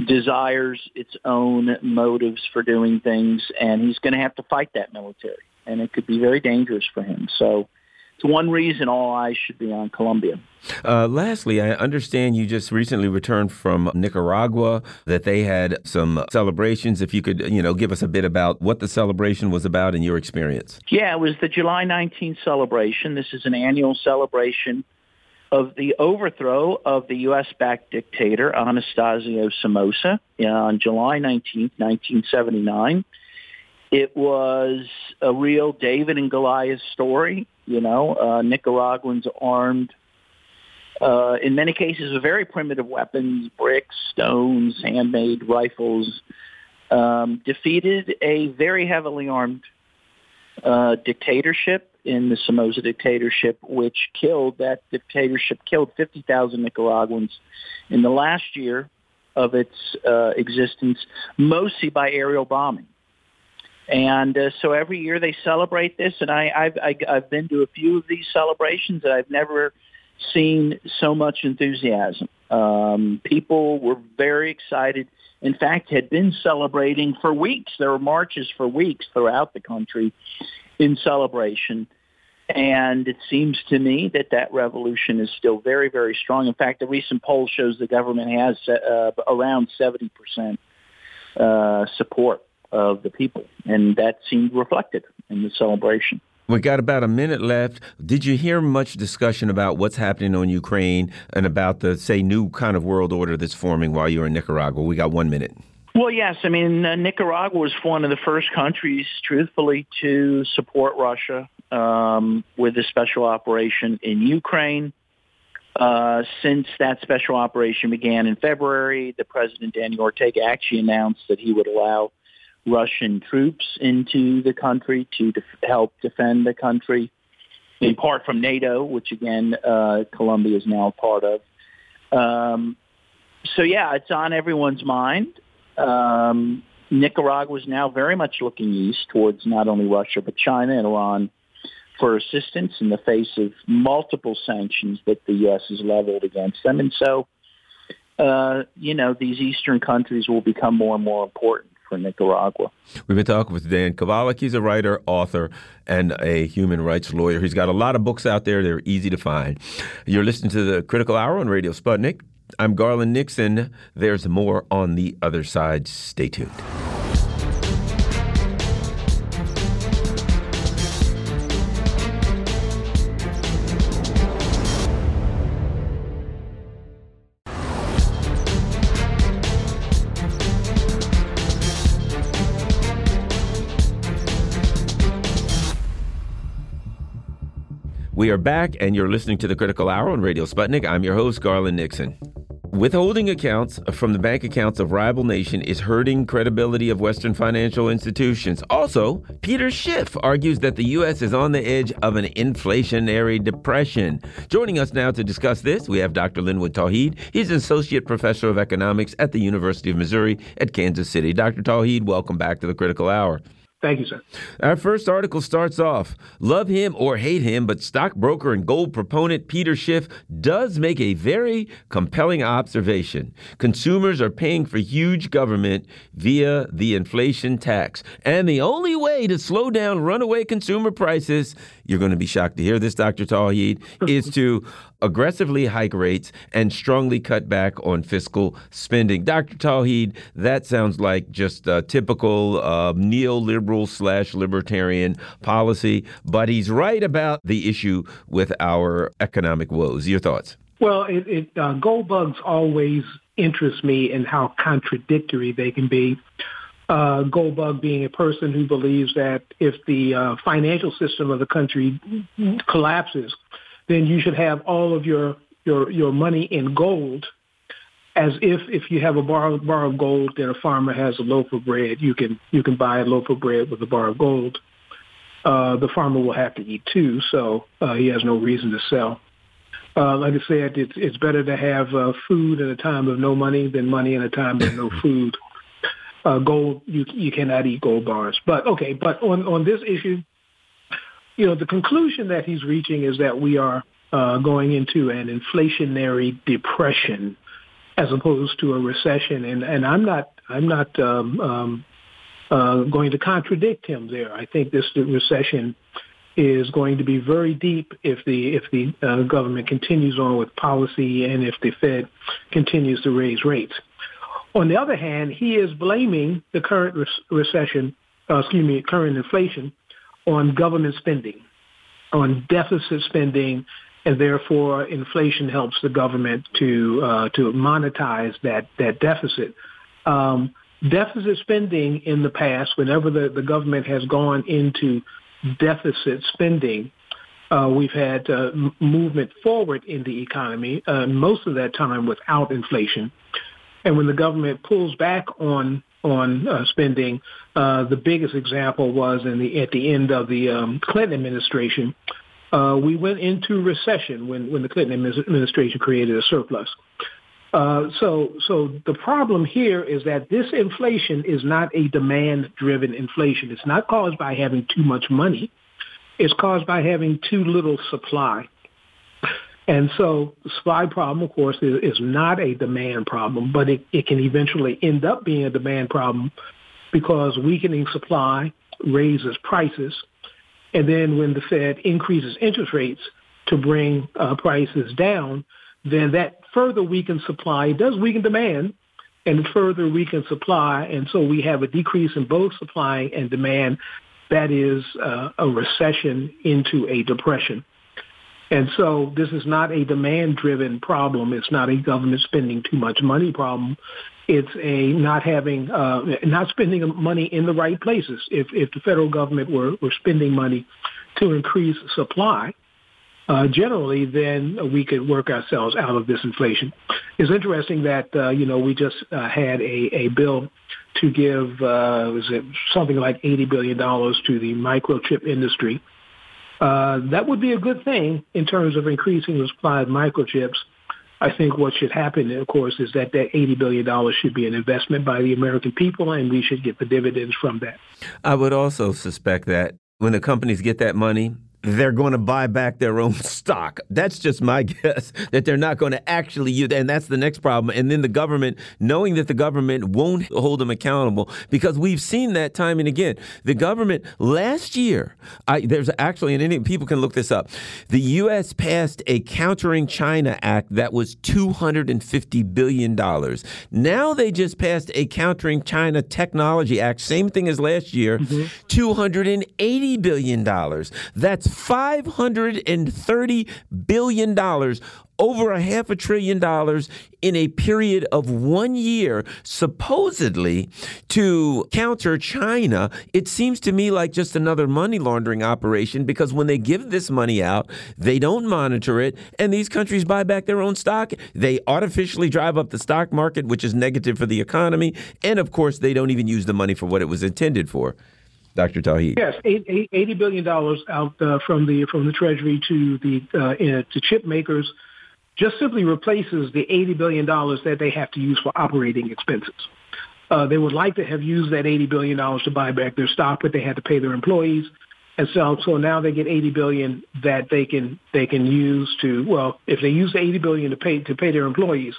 desires, its own motives for doing things, and he's going to have to fight that military, and it could be very dangerous for him. So it's one reason all eyes should be on Colombia. Uh, lastly, I understand you just recently returned from Nicaragua, that they had some celebrations. If you could, you know, give us a bit about what the celebration was about and your experience. Yeah, it was the July nineteenth celebration. This is an annual celebration of the overthrow of the U S-backed dictator Anastasio Somoza on July nineteenth, nineteen seventy-nine. It was a real David and Goliath story. You know, uh, Nicaraguans armed, uh, in many cases, with very primitive weapons, bricks, stones, handmade rifles, um, defeated a very heavily armed uh, dictatorship in the Somoza dictatorship, which killed, that dictatorship killed fifty thousand Nicaraguans in the last year of its uh, existence, mostly by aerial bombing. And uh, so every year they celebrate this, and I, I've, I, I've been to a few of these celebrations, and I've never seen so much enthusiasm. Um, people were very excited. In fact, had been celebrating for weeks. There were marches for weeks throughout the country in celebration. And it seems to me that that revolution is still very, very strong. In fact, a recent poll shows the government has uh, around seventy percent uh, support of the people, and that seemed reflected in the celebration. We got about a minute left. Did you hear much discussion about what's happening on Ukraine and about the, say, new kind of world order that's forming while you're in Nicaragua? We got one minute. Well, yes. I mean, uh, Nicaragua was one of the first countries, truthfully, to support Russia um, with a special operation in Ukraine. Uh, since that special operation began in February, the President Daniel Ortega actually announced that he would allow Russian troops into the country to def- help defend the country, in part from NATO, which, again, uh, Colombia is now part of. Um, so, yeah, it's on everyone's mind. Um, Nicaragua is now very much looking east towards not only Russia, but China and Iran for assistance in the face of multiple sanctions that the U S has leveled against them. And so, uh, you know, these eastern countries will become more and more important for Nicaragua. We've been talking with Dan Kavalik. He's a writer, author, and a human rights lawyer. He's got a lot of books out there. They're easy to find. You're listening to The Critical Hour on Radio Sputnik. I'm Garland Nixon. There's more on the other side. Stay tuned. We are back, and you're listening to The Critical Hour on Radio Sputnik. I'm your host, Garland Nixon. Withholding accounts from the bank accounts of rival nation is hurting credibility of Western financial institutions. Also, Peter Schiff argues that the U S is on the edge of an inflationary depression. Joining us now to discuss this, we have Doctor Linwood Tawheed. He's an associate professor of economics at the University of Missouri at Kansas City. Doctor Tawheed, welcome back to The Critical Hour. Thank you, sir. Our first article starts off, love him or hate him, but stockbroker and gold proponent Peter Schiff does make a very compelling observation. Consumers are paying for huge government via the inflation tax. And the only way to slow down runaway consumer prices, you're going to be shocked to hear this, Doctor Tawheed, is to aggressively hike rates and strongly cut back on fiscal spending. Doctor Tawheed, that sounds like just a typical uh, neoliberal slash libertarian policy, but he's right about the issue with our economic woes. Your thoughts? Well, it, it, uh, gold bugs always interest me in how contradictory they can be. Uh, gold bug being a person who believes that if the uh, financial system of the country collapses, then you should have all of your, your, your money in gold as if if you have a bar, bar of gold, then a farmer has a loaf of bread. You can you can buy a loaf of bread with a bar of gold. Uh, the farmer will have to eat too, so uh, he has no reason to sell. Uh, like I said, it's it's better to have uh, food at a time of no money than money at a time of no food. Uh, gold, you you cannot eat gold bars. But okay, but on, on this issue, you know, the conclusion that he's reaching is that we are uh, going into an inflationary depression as opposed to a recession, and, and I'm not I'm not um, um, uh, going to contradict him there. I think this recession is going to be very deep if the if the uh, government continues on with policy and if the Fed continues to raise rates. On the other hand, he is blaming the current re- recession, uh, excuse me, current inflation, on government spending, on deficit spending, and therefore inflation helps the government to uh, to monetize that that deficit. Um, deficit spending in the past, whenever the, the government has gone into deficit spending, uh, we've had uh, m- movement forward in the economy, uh, most of that time without inflation. And when the government pulls back on on uh, spending, uh, the biggest example was in the at the end of the um, Clinton administration. Uh, we went into recession when, when the Clinton administration created a surplus. Uh, so so the problem here is that this inflation is not a demand-driven inflation. It's not caused by having too much money. It's caused by having too little supply. And so the supply problem, of course, is, is not a demand problem, but it, it can eventually end up being a demand problem because weakening supply raises prices. And then when the Fed increases interest rates to bring uh, prices down, then that further weakens supply. It does weaken demand and further weakens supply. And so we have a decrease in both supply and demand. That is uh, a recession into a depression. And so this is not a demand-driven problem. It's not a government spending too much money problem. It's a not having, uh, not spending money in the right places. If if the federal government were, were spending money to increase supply, uh, generally, then we could work ourselves out of this inflation. It's interesting that uh, you know we just uh, had a, a bill to give uh, was it something like eighty billion dollars to the microchip industry. Uh, that would be a good thing in terms of increasing the supply of microchips. I think what should happen, of course, is that that eighty billion dollars should be an investment by the American people, and we should get the dividends from that. I would also suspect that when the companies get that money, they're going to buy back their own stock. That's just my guess, that they're not going to actually use. And that's the next problem. And then the government, knowing that the government won't hold them accountable, because we've seen that time and again. The government last year, I, there's actually, and any, people can look this up, the U S passed a Countering China Act that was two hundred fifty billion dollars. Now they just passed a Countering China Technology Act, same thing as last year, mm-hmm. two hundred eighty billion dollars. That's five hundred thirty billion dollars, over a half a trillion dollars in a period of one year, supposedly to counter China. It seems to me like just another money laundering operation, because when they give this money out, they don't monitor it, and these countries buy back their own stock. They artificially drive up the stock market, which is negative for the economy, and of course, they don't even use the money for what it was intended for. Doctor Tawheed. Yes, eighty billion dollars out uh, from the from the Treasury to the uh, in, to chip makers just simply replaces the eighty billion dollars that they have to use for operating expenses. Uh, they would like to have used that eighty billion dollars to buy back their stock, but they had to pay their employees, and so so now they get eighty billion dollars that they can they can use to well, if they use the eighty billion dollars to pay to pay their employees,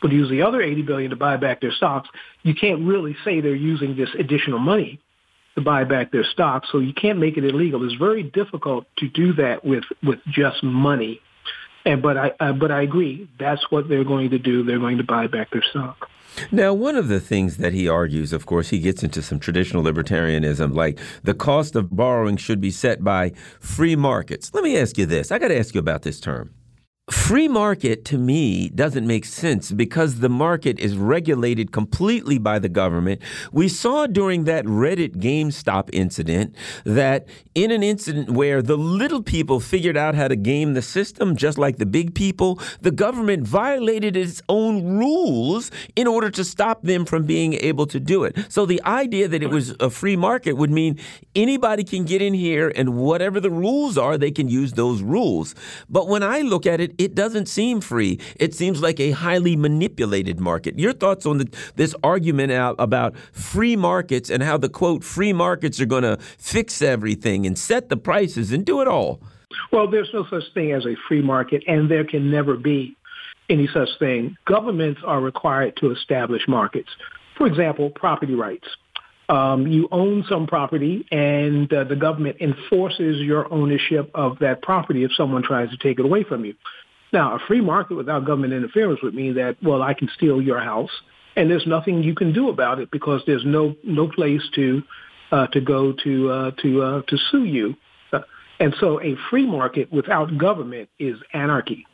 but use the other eighty billion dollars to buy back their stocks, you can't really say they're using this additional money to buy back their stock, so you can't make it illegal. It's very difficult to do that with, with just money. And but I uh, but I agree, that's what they're going to do. They're going to buy back their stock. Now, one of the things that he argues, of course, he gets into some traditional libertarianism, like the cost of borrowing should be set by free markets. Let me ask you this. I got to ask you about this term. free market to me doesn't make sense because the market is regulated completely by the government. We saw during that Reddit GameStop incident that in an incident where the little people figured out how to game the system, just like the big people, the government violated its own rules in order to stop them from being able to do it. So the idea that it was a free market would mean anybody can get in here and whatever the rules are, they can use those rules. But when I look at it, it doesn't seem free. It seems like a highly manipulated market. Your thoughts on the, this argument out about free markets and how the, quote, free markets are going to fix everything and set the prices and do it all? Well, there's no such thing as a free market, and there can never be any such thing. Governments are required to establish markets. For example, property rights. Um, you own some property, and uh, the government enforces your ownership of that property if someone tries to take it away from you. Now, a free market without government interference would mean that, well, I can steal your house, and there's nothing you can do about it because there's no no place to uh, to go to uh, to uh, to sue you. Uh, and so, a free market without government is anarchy.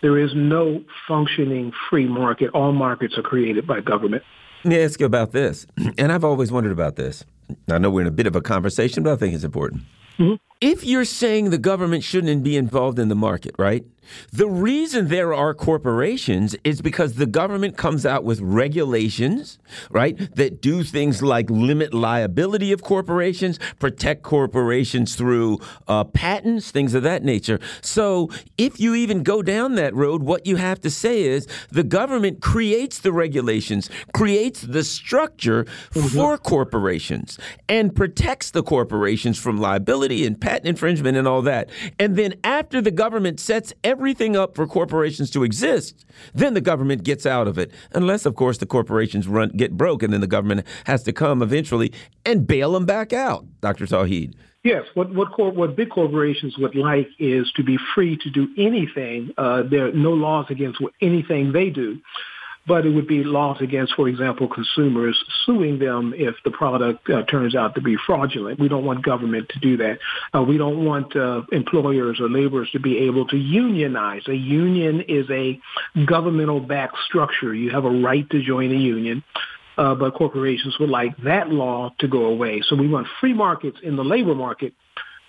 There is no functioning free market. All markets are created by government. Let me ask you about this, and I've always wondered about this. I know we're in a bit of a conversation, but I think it's important. Mm-hmm. If you're saying the government shouldn't be involved in the market, right? The reason there are corporations is because the government comes out with regulations, right, that do things like limit liability of corporations, protect corporations through uh, patents, things of that nature. So if you even go down that road, what you have to say is the government creates the regulations, creates the structure mm-hmm. for corporations and protects the corporations from liability and patent infringement and all that. And then after the government sets everything up for corporations to exist, then the government gets out of it. Unless, of course, the corporations run get broke and then the government has to come eventually and bail them back out, Doctor Tawheed. Yes. What what, cor- what big corporations would like is to be free to do anything. Uh, there are no laws against anything they do, but it would be laws against, for example, consumers suing them if the product uh, turns out to be fraudulent. We don't want government to do that. Uh, we don't want uh, employers or laborers to be able to unionize. A union is a governmental-backed structure. You have a right to join a union, uh, but corporations would like that law to go away. So we want free markets in the labor market,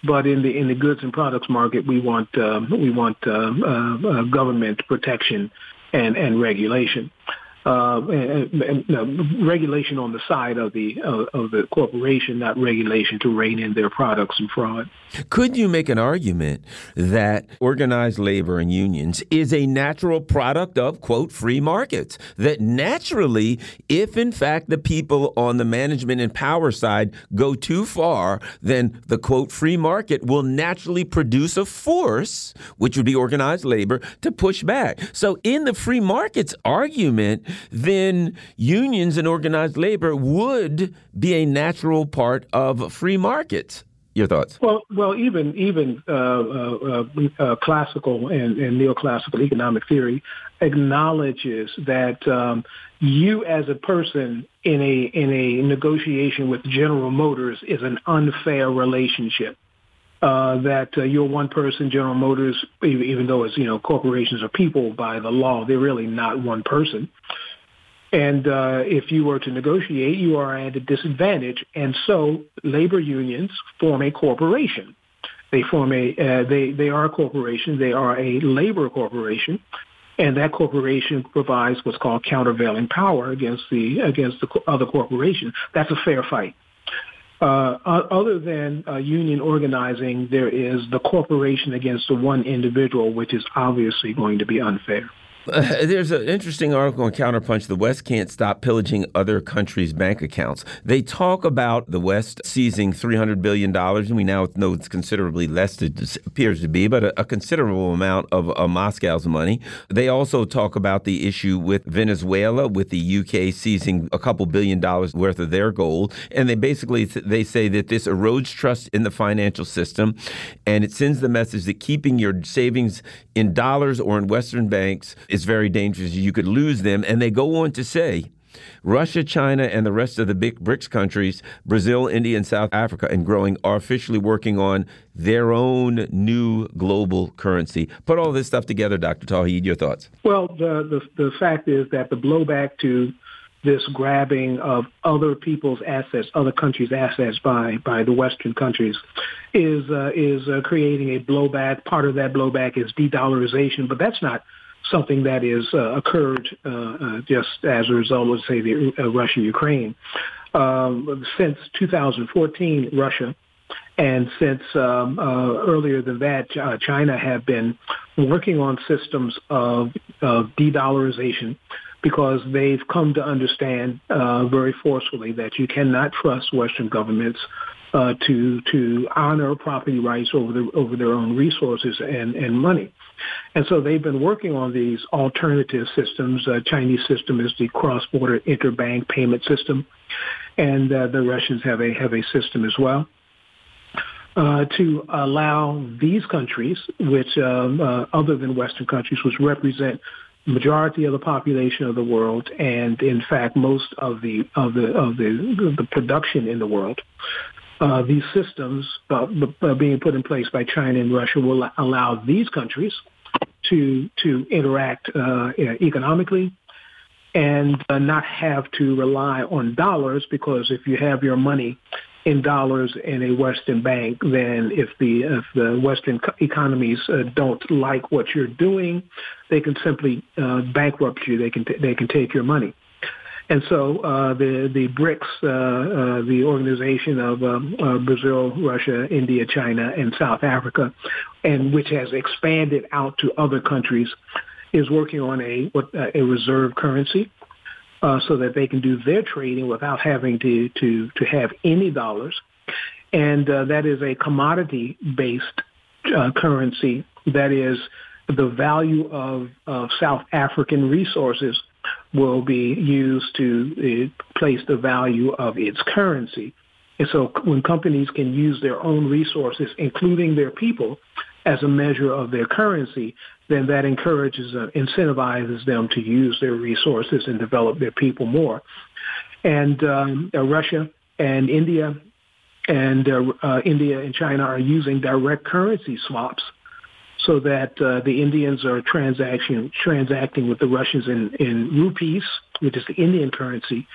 but in the in the goods and products market, we want uh, we want uh, uh, uh, government protection And, and regulation, uh, and, and, uh, regulation on the side of the uh, of the corporation, not regulation to rein in their products and fraud. Could you make an argument that organized labor and unions is a natural product of, quote, free markets? That naturally, if in fact the people on the management and power side go too far, then the, quote, free market will naturally produce a force, which would be organized labor, to push back. So in the free markets argument, then unions and organized labor would be a natural part of free markets. Your thoughts? Well, well, even even uh, uh, uh, classical and, and neoclassical economic theory acknowledges that um, you, as a person in a in a negotiation with General Motors, is an unfair relationship. Uh, that uh, you're one person, General Motors, even though it's, you know, corporations are people by the law, they're really not one person. And uh, if you were to negotiate, you are at a disadvantage. And so labor unions form a corporation. They form a uh, they they are a corporation. They are a labor corporation, and that corporation provides what's called countervailing power against the against the other corporation. That's a fair fight. Uh, other than uh, union organizing, there is the corporation against the one individual, which is obviously going to be unfair. Uh, there's an interesting article on Counterpunch, "The West Can't Stop Pillaging Other Countries' Bank Accounts." They talk about the West seizing three hundred billion dollars, and we now know it's considerably less than it appears to be, but a, a considerable amount of uh, Moscow's money. They also talk about the issue with Venezuela, with the U K seizing a couple billion dollars worth of their gold. And they basically they say that this erodes trust in the financial system, and it sends the message that keeping your savings in dollars or in Western banks is very dangerous. You could lose them. And they go on to say Russia, China, and the rest of the big BRICS countries, Brazil, India, and South Africa, and growing, are officially working on their own new global currency. Put all this stuff together, Doctor Tawheed, your thoughts. Well, the, the, the fact is that the blowback to this grabbing of other people's assets, other countries' assets by, by the Western countries is uh, is uh, creating a blowback. Part of that blowback is de-dollarization, but that's not something that is uh, occurred uh, uh, just as a result of, say, the uh, Russia-Ukraine. Um, since two thousand fourteen, Russia, and since um, uh, earlier than that, uh, China have been working on systems of, of de-dollarization, because they've come to understand uh, very forcefully that you cannot trust Western governments uh, to to honor property rights over the, over their own resources and, and money. And so they've been working on these alternative systems. Uh, Chinese system is the cross-border interbank payment system, and uh, the Russians have a have a system as well. Uh, to allow these countries, which um, uh, other than Western countries, which represent majority of the population of the world, and in fact most of the of the of the, the production in the world, uh, these systems uh, being put in place by China and Russia will allow these countries to to interact uh, economically, and uh, not have to rely on dollars, because if you have your money in dollars in a Western bank, then if the if the Western economies uh, don't like what you're doing, they can simply uh, bankrupt you. They can t- they can take your money. And so uh, the the BRICS, uh, uh, the organization of um, uh, Brazil, Russia, India, China, and South Africa, and which has expanded out to other countries, is working on a what uh, a reserve currency. Uh, so that they can do their trading without having to, to, to have any dollars. And uh, that is a commodity-based uh, currency. That is, the value of, of South African resources will be used to uh, place the value of its currency. And so when companies can use their own resources, including their people, as a measure of their currency, then that encourages, uh, incentivizes them to use their resources and develop their people more. And um, uh, Russia and India and uh, uh, India and China are using direct currency swaps, so that uh, the Indians are transaction, transacting with the Russians in, in rupees, which is the Indian currency,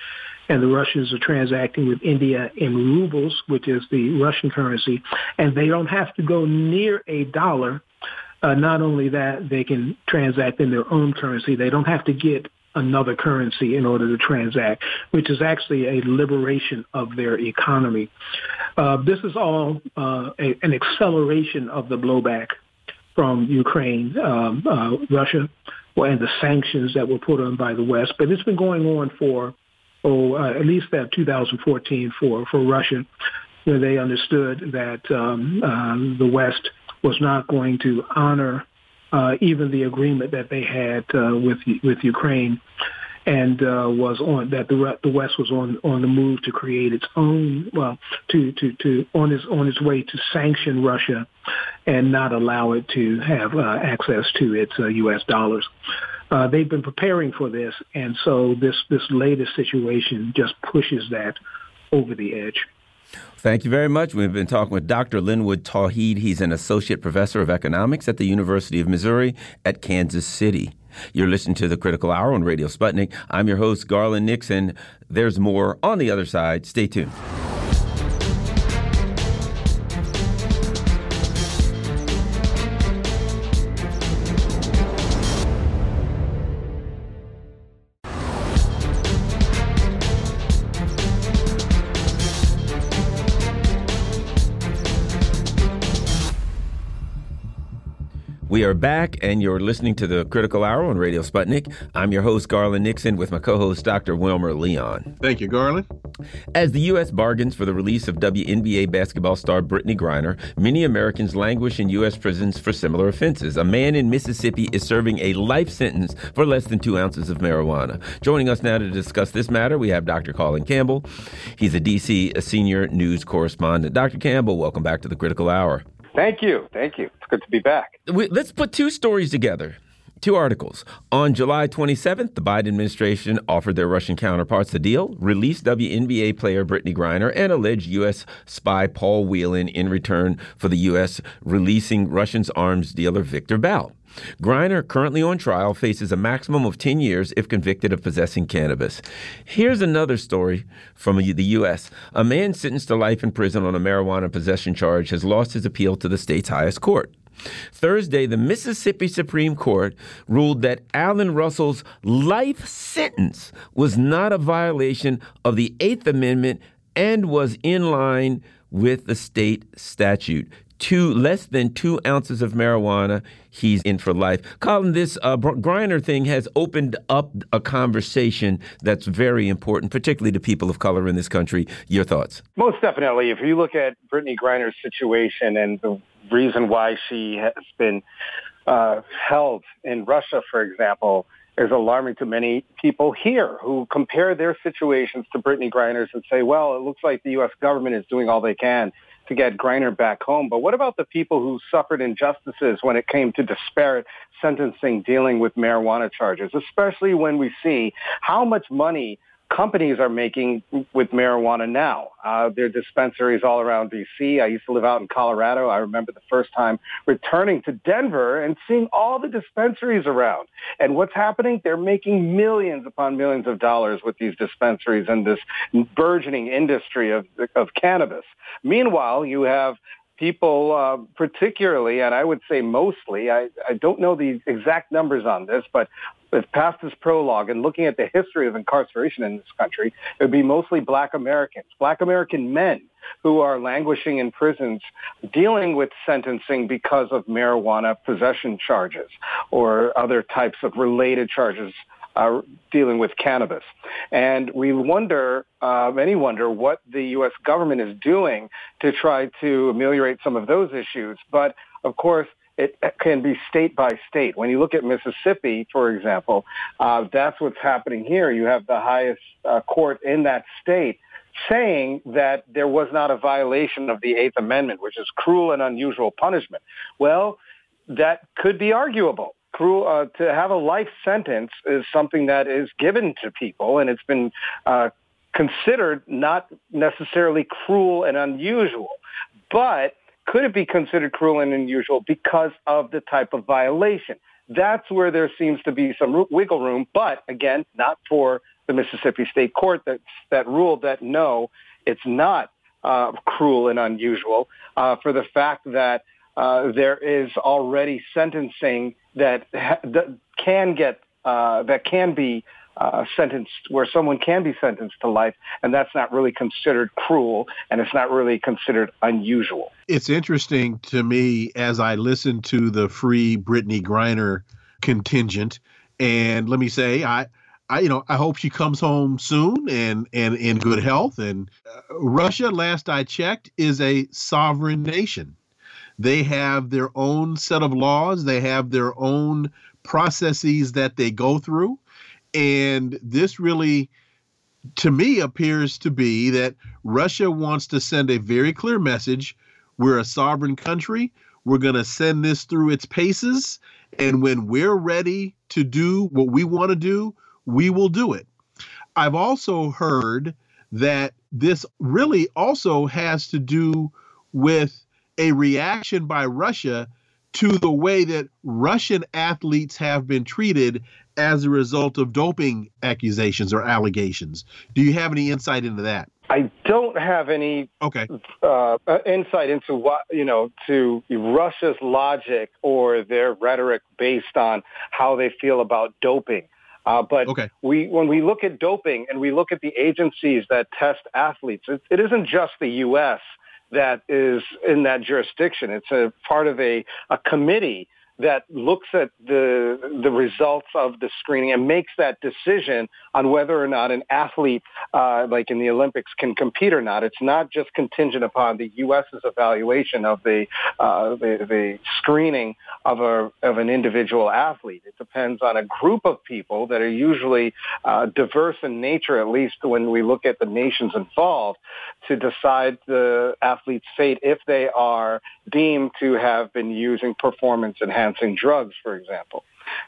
and the Russians are transacting with India in rubles, which is the Russian currency, and they don't have to go near a dollar. Uh, not only that, they can transact in their own currency. They don't have to get another currency in order to transact, which is actually a liberation of their economy. Uh, this is all uh, a, an acceleration of the blowback from Ukraine, um, uh, Russia, and the sanctions that were put on by the West. But it's been going on for Oh, uh, at least that two thousand fourteen for, for Russia, where they understood that um, uh, the West was not going to honor uh, even the agreement that they had uh, with with Ukraine, and uh, was on that the the West was on, on the move to create its own well to to, to on its on its way to sanction Russia, and not allow it to have uh, access to its uh, U S dollars. Uh, they've been preparing for this, and so this, this latest situation just pushes that over the edge. Thank you very much. We've been talking with Doctor Linwood Tawheed. He's an associate professor of economics at the University of Missouri at Kansas City. You're listening to The Critical Hour on Radio Sputnik. I'm your host, Garland Nixon. There's more on the other side. Stay tuned. We are back, and you're listening to The Critical Hour on Radio Sputnik. I'm your host, Garland Nixon, with my co-host, Doctor Wilmer Leon. Thank you, Garland. As the U S bargains for the release of W N B A basketball star Brittany Griner, many Americans languish in U S prisons for similar offenses. A man in Mississippi is serving a life sentence for less than two ounces of marijuana. Joining us now to discuss this matter, we have Doctor Colin Campbell. He's a D C senior news correspondent. Doctor Campbell, welcome back to The Critical Hour. Thank you. Thank you. It's good to be back. Let's put two stories together. Two articles. On July twenty-seventh, the Biden administration offered their Russian counterparts a deal, released W N B A player Brittany Griner and alleged U S spy Paul Whelan in return for the U S releasing Russian arms dealer Viktor Bout. Griner, currently on trial, faces a maximum of ten years if convicted of possessing cannabis. Here's another story from the U S. A man sentenced to life in prison on a marijuana possession charge has lost his appeal to the state's highest court. Thursday, the Mississippi Supreme Court ruled that Alan Russell's life sentence was not a violation of the Eighth Amendment and was in line with the state statute. Two, less than two ounces of marijuana, he's in for life. Colin, this uh, Griner thing has opened up a conversation that's very important, particularly to people of color in this country. Your thoughts? Most definitely. If you look at Brittany Griner's situation and the reason why she has been uh, held in Russia, for example, is alarming to many people here who compare their situations to Brittany Griner's and say, well, it looks like the U S government is doing all they can to get Griner back home. But what about the people who suffered injustices when it came to disparate sentencing dealing with marijuana charges, especially when we see how much money companies are making with marijuana now? Uh, there are dispensaries all around D C. I used to live out in Colorado. I remember the first time returning to Denver and seeing all the dispensaries around. And what's happening? They're making millions upon millions of dollars with these dispensaries and this burgeoning industry of, of cannabis. Meanwhile, you have people, uh, particularly, and I would say mostly, I, I don't know the exact numbers on this, but if past this prologue and looking at the history of incarceration in this country, it would be mostly black Americans, black American men who are languishing in prisons dealing with sentencing because of marijuana possession charges or other types of related charges uh, dealing with cannabis. And we wonder, uh, many wonder what the U S government is doing to try to ameliorate some of those issues. But of course, it can be state by state. When you look at Mississippi, for example, uh, that's what's happening here. You have the highest uh, court in that state saying that there was not a violation of the Eighth Amendment, which is cruel and unusual punishment. Well, that could be arguable. Cruel, uh, to have a life sentence is something that is given to people, and it's been uh, considered not necessarily cruel and unusual. But could it be considered cruel and unusual because of the type of violation? That's where there seems to be some wiggle room, but again, not for the Mississippi State Court that that ruled that no, it's not uh, cruel and unusual uh, for the fact that uh, there is already sentencing that, ha- that can get uh, that can be Uh, sentenced, where someone can be sentenced to life, and that's not really considered cruel, and it's not really considered unusual. It's interesting to me as I listen to the free Brittany Griner contingent, and let me say, I, I, you know, I hope she comes home soon and and in good health. And uh, Russia, last I checked, is a sovereign nation. They have their own set of laws. They have their own processes that they go through. And this really, to me, appears to be that Russia wants to send a very clear message. We're a sovereign country. We're going to send this through its paces. And when we're ready to do what we want to do, we will do it. I've also heard that this really also has to do with a reaction by Russia to the way that Russian athletes have been treated as a result of doping accusations or allegations. Do you have any insight into that? I don't have any okay. uh, insight into what, you know, to Russia's logic or their rhetoric based on how they feel about doping. Uh, but okay. we, when we look at doping and we look at the agencies that test athletes, it, it isn't just the U S that is in that jurisdiction. It's a part of a, a committee that looks at the the results of the screening and makes that decision on whether or not an athlete, uh, like in the Olympics, can compete or not. It's not just contingent upon the U S's evaluation of the uh, the, the screening of a of an individual athlete. It depends on a group of people that are usually uh, diverse in nature, at least when we look at the nations involved, to decide the athlete's fate if they are deemed to have been using performance enhancing financing drugs, for example.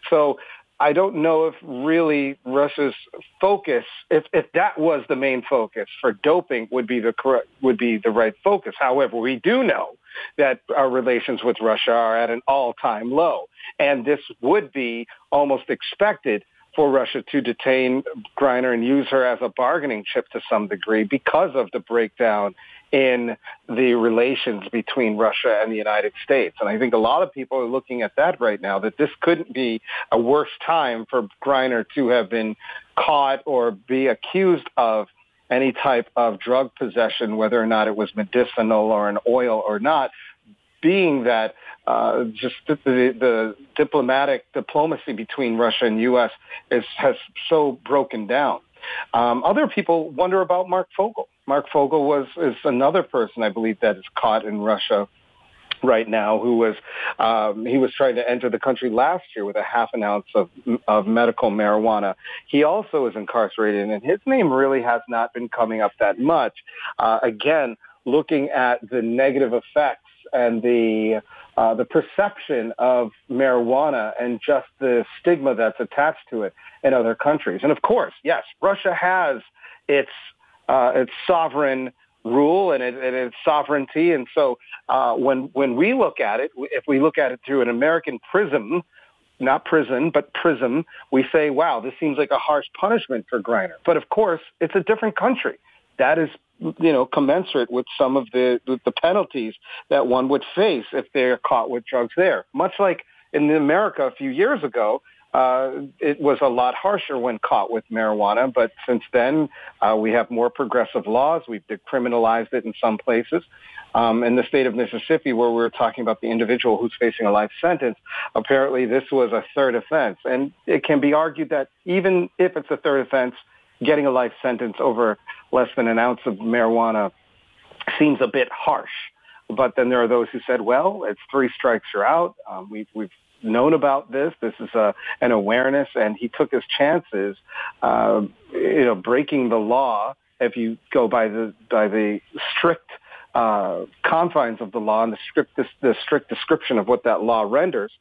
So I don't know if really Russia's focus, if, if that was the main focus for doping, would be the correct, would be the right focus. However, we do know that our relations with Russia are at an all-time low, and this would be almost expected for Russia to detain Griner and use her as a bargaining chip to some degree because of the breakdown in the relations between Russia and the United States. And I think a lot of people are looking at that right now, that this couldn't be a worse time for Griner to have been caught or be accused of any type of drug possession, whether or not it was medicinal or an oil or not, being that uh, just the, the diplomatic diplomacy between Russia and U S is, has so broken down. Um, other people wonder about Mark Fogel. Mark Fogel was is another person, I believe, that is caught in Russia right now, who was um, he was trying to enter the country last year with a half an ounce of, of medical marijuana. He also is incarcerated, and his name really has not been coming up that much. Uh, again, looking at the negative effects and the uh, the perception of marijuana and just the stigma that's attached to it in other countries. And of course, yes, Russia has its uh, its sovereign rule and, it, and its sovereignty. And so uh, when when we look at it, if we look at it through an American prism, not prison, but prism, we say, wow, this seems like a harsh punishment for Griner. But of course, it's a different country. That is, you know, commensurate with some of the the penalties that one would face if they're caught with drugs there. Much like in America a few years ago, uh, it was a lot harsher when caught with marijuana. But since then, uh, we have more progressive laws. We've decriminalized it in some places. Um, in the state of Mississippi, where we were talking about the individual who's facing a life sentence, apparently this was a third offense. And it can be argued that even if it's a third offense, getting a life sentence over less than an ounce of marijuana seems a bit harsh. But then there are those who said, well, it's three strikes, you're out. Um, we've, we've known about this. This is a, an awareness. And he took his chances, uh, you know, breaking the law, if you go by the, by the strict uh, confines of the law and the strict, the, the strict description of what that law renders.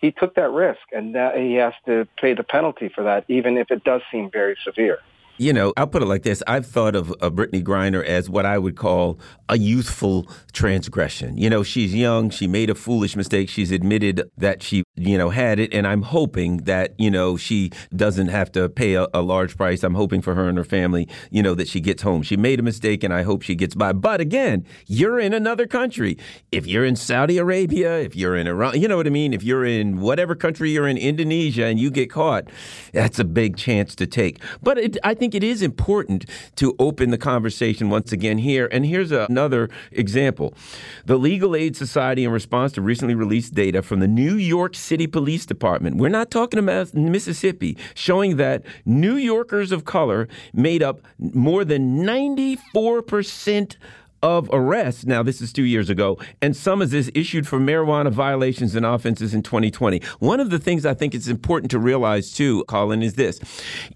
He took that risk, and that he has to pay the penalty for that, even if it does seem very severe. You know, I'll put it like this. I've thought of, of Brittany Griner as what I would call a youthful transgression. You know, she's young. She made a foolish mistake. She's admitted that she, you know, had it. And I'm hoping that, you know, she doesn't have to pay a, a large price. I'm hoping for her and her family, you know, that she gets home. She made a mistake, and I hope she gets by. But again, you're in another country. If you're in Saudi Arabia, if you're in Iran, you know what I mean? If you're in whatever country you're in, Indonesia, and you get caught, that's a big chance to take. But it, I think I think it is important to open the conversation once again here. And here's another example. The Legal Aid Society, in response to recently released data from the New York City Police Department, we're not talking about Mississippi, showing that New Yorkers of color made up more than ninety-four percent of arrests. Now, this is two years ago, and summonses issued for marijuana violations and offenses in twenty twenty. One of the things I think it's important to realize, too, Colin, is this.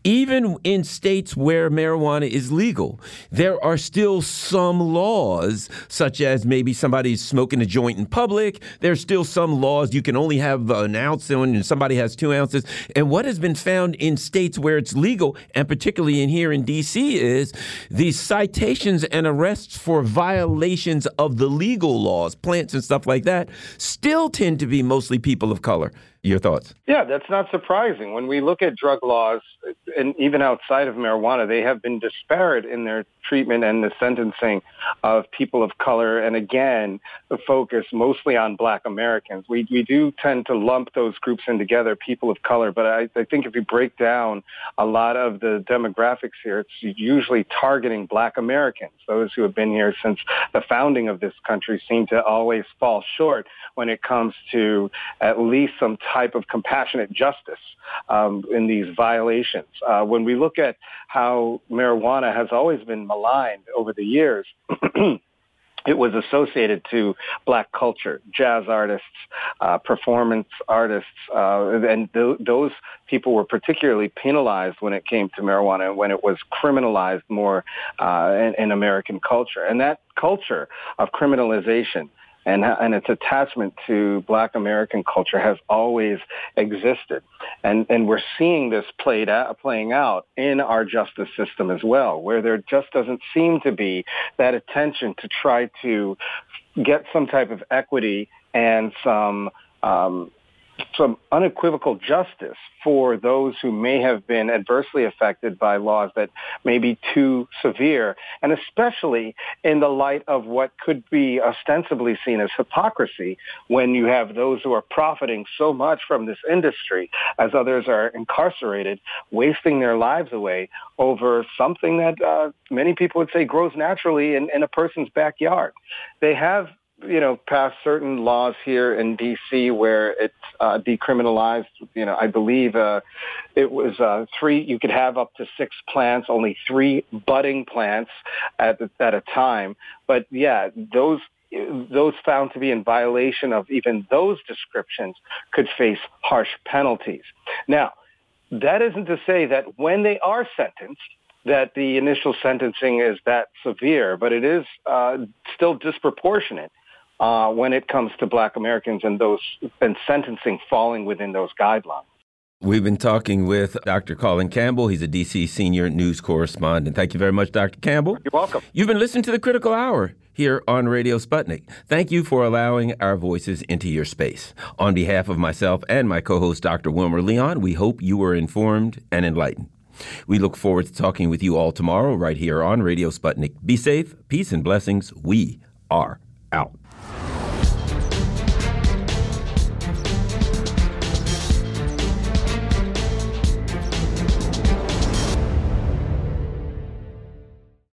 Even in states where marijuana is legal, there are still some laws, such as maybe somebody's smoking a joint in public. There's still some laws you can only have an ounce and somebody has two ounces. And what has been found in states where it's legal, and particularly in here in D C, is these citations and arrests for violations of the legal laws, plants and stuff like that, still tend to be mostly people of color. Your thoughts? Yeah, that's not surprising. When we look at drug laws, and even outside of marijuana, they have been disparate in their treatment and the sentencing of people of color. And again, the focus mostly on Black Americans. We we do tend to lump those groups in together, people of color. But I, I think if you break down a lot of the demographics here, it's usually targeting Black Americans. Those who have been here since the founding of this country seem to always fall short when it comes to at least some type of compassionate justice um, in these violations. Uh, when we look at how marijuana has always been maligned over the years, it was associated to Black culture, jazz artists, uh, performance artists, uh, and th- those people were particularly penalized when it came to marijuana, when it was criminalized more uh, in, in American culture. And that culture of criminalization and, and its attachment to Black American culture has always existed. And, and we're seeing this played out, playing out in our justice system as well, where there just doesn't seem to be that attention to try to get some type of equity and some um, some unequivocal justice for those who may have been adversely affected by laws that may be too severe, and especially in the light of what could be ostensibly seen as hypocrisy when you have those who are profiting so much from this industry as others are incarcerated, wasting their lives away over something that uh, many people would say grows naturally in, in a person's backyard. They have you know, passed certain laws here in D C where it's uh, decriminalized. You know, I believe uh, it was uh, three, you could have up to six plants, only three budding plants at, at a time. But yeah, those those found to be in violation of even those descriptions could face harsh penalties. Now, that isn't to say that when they are sentenced, that the initial sentencing is that severe, but it is uh, still disproportionate Uh, when it comes to Black Americans and those and sentencing falling within those guidelines. We've been talking with Doctor Colin Campbell. He's a D C senior news correspondent. Thank you very much, Doctor Campbell. You're welcome. You've been listening to The Critical Hour here on Radio Sputnik. Thank you for allowing our voices into your space. On behalf of myself and my co-host, Doctor Wilmer Leon, we hope you were informed and enlightened. We look forward to talking with you all tomorrow right here on Radio Sputnik. Be safe, peace, and blessings. We are out.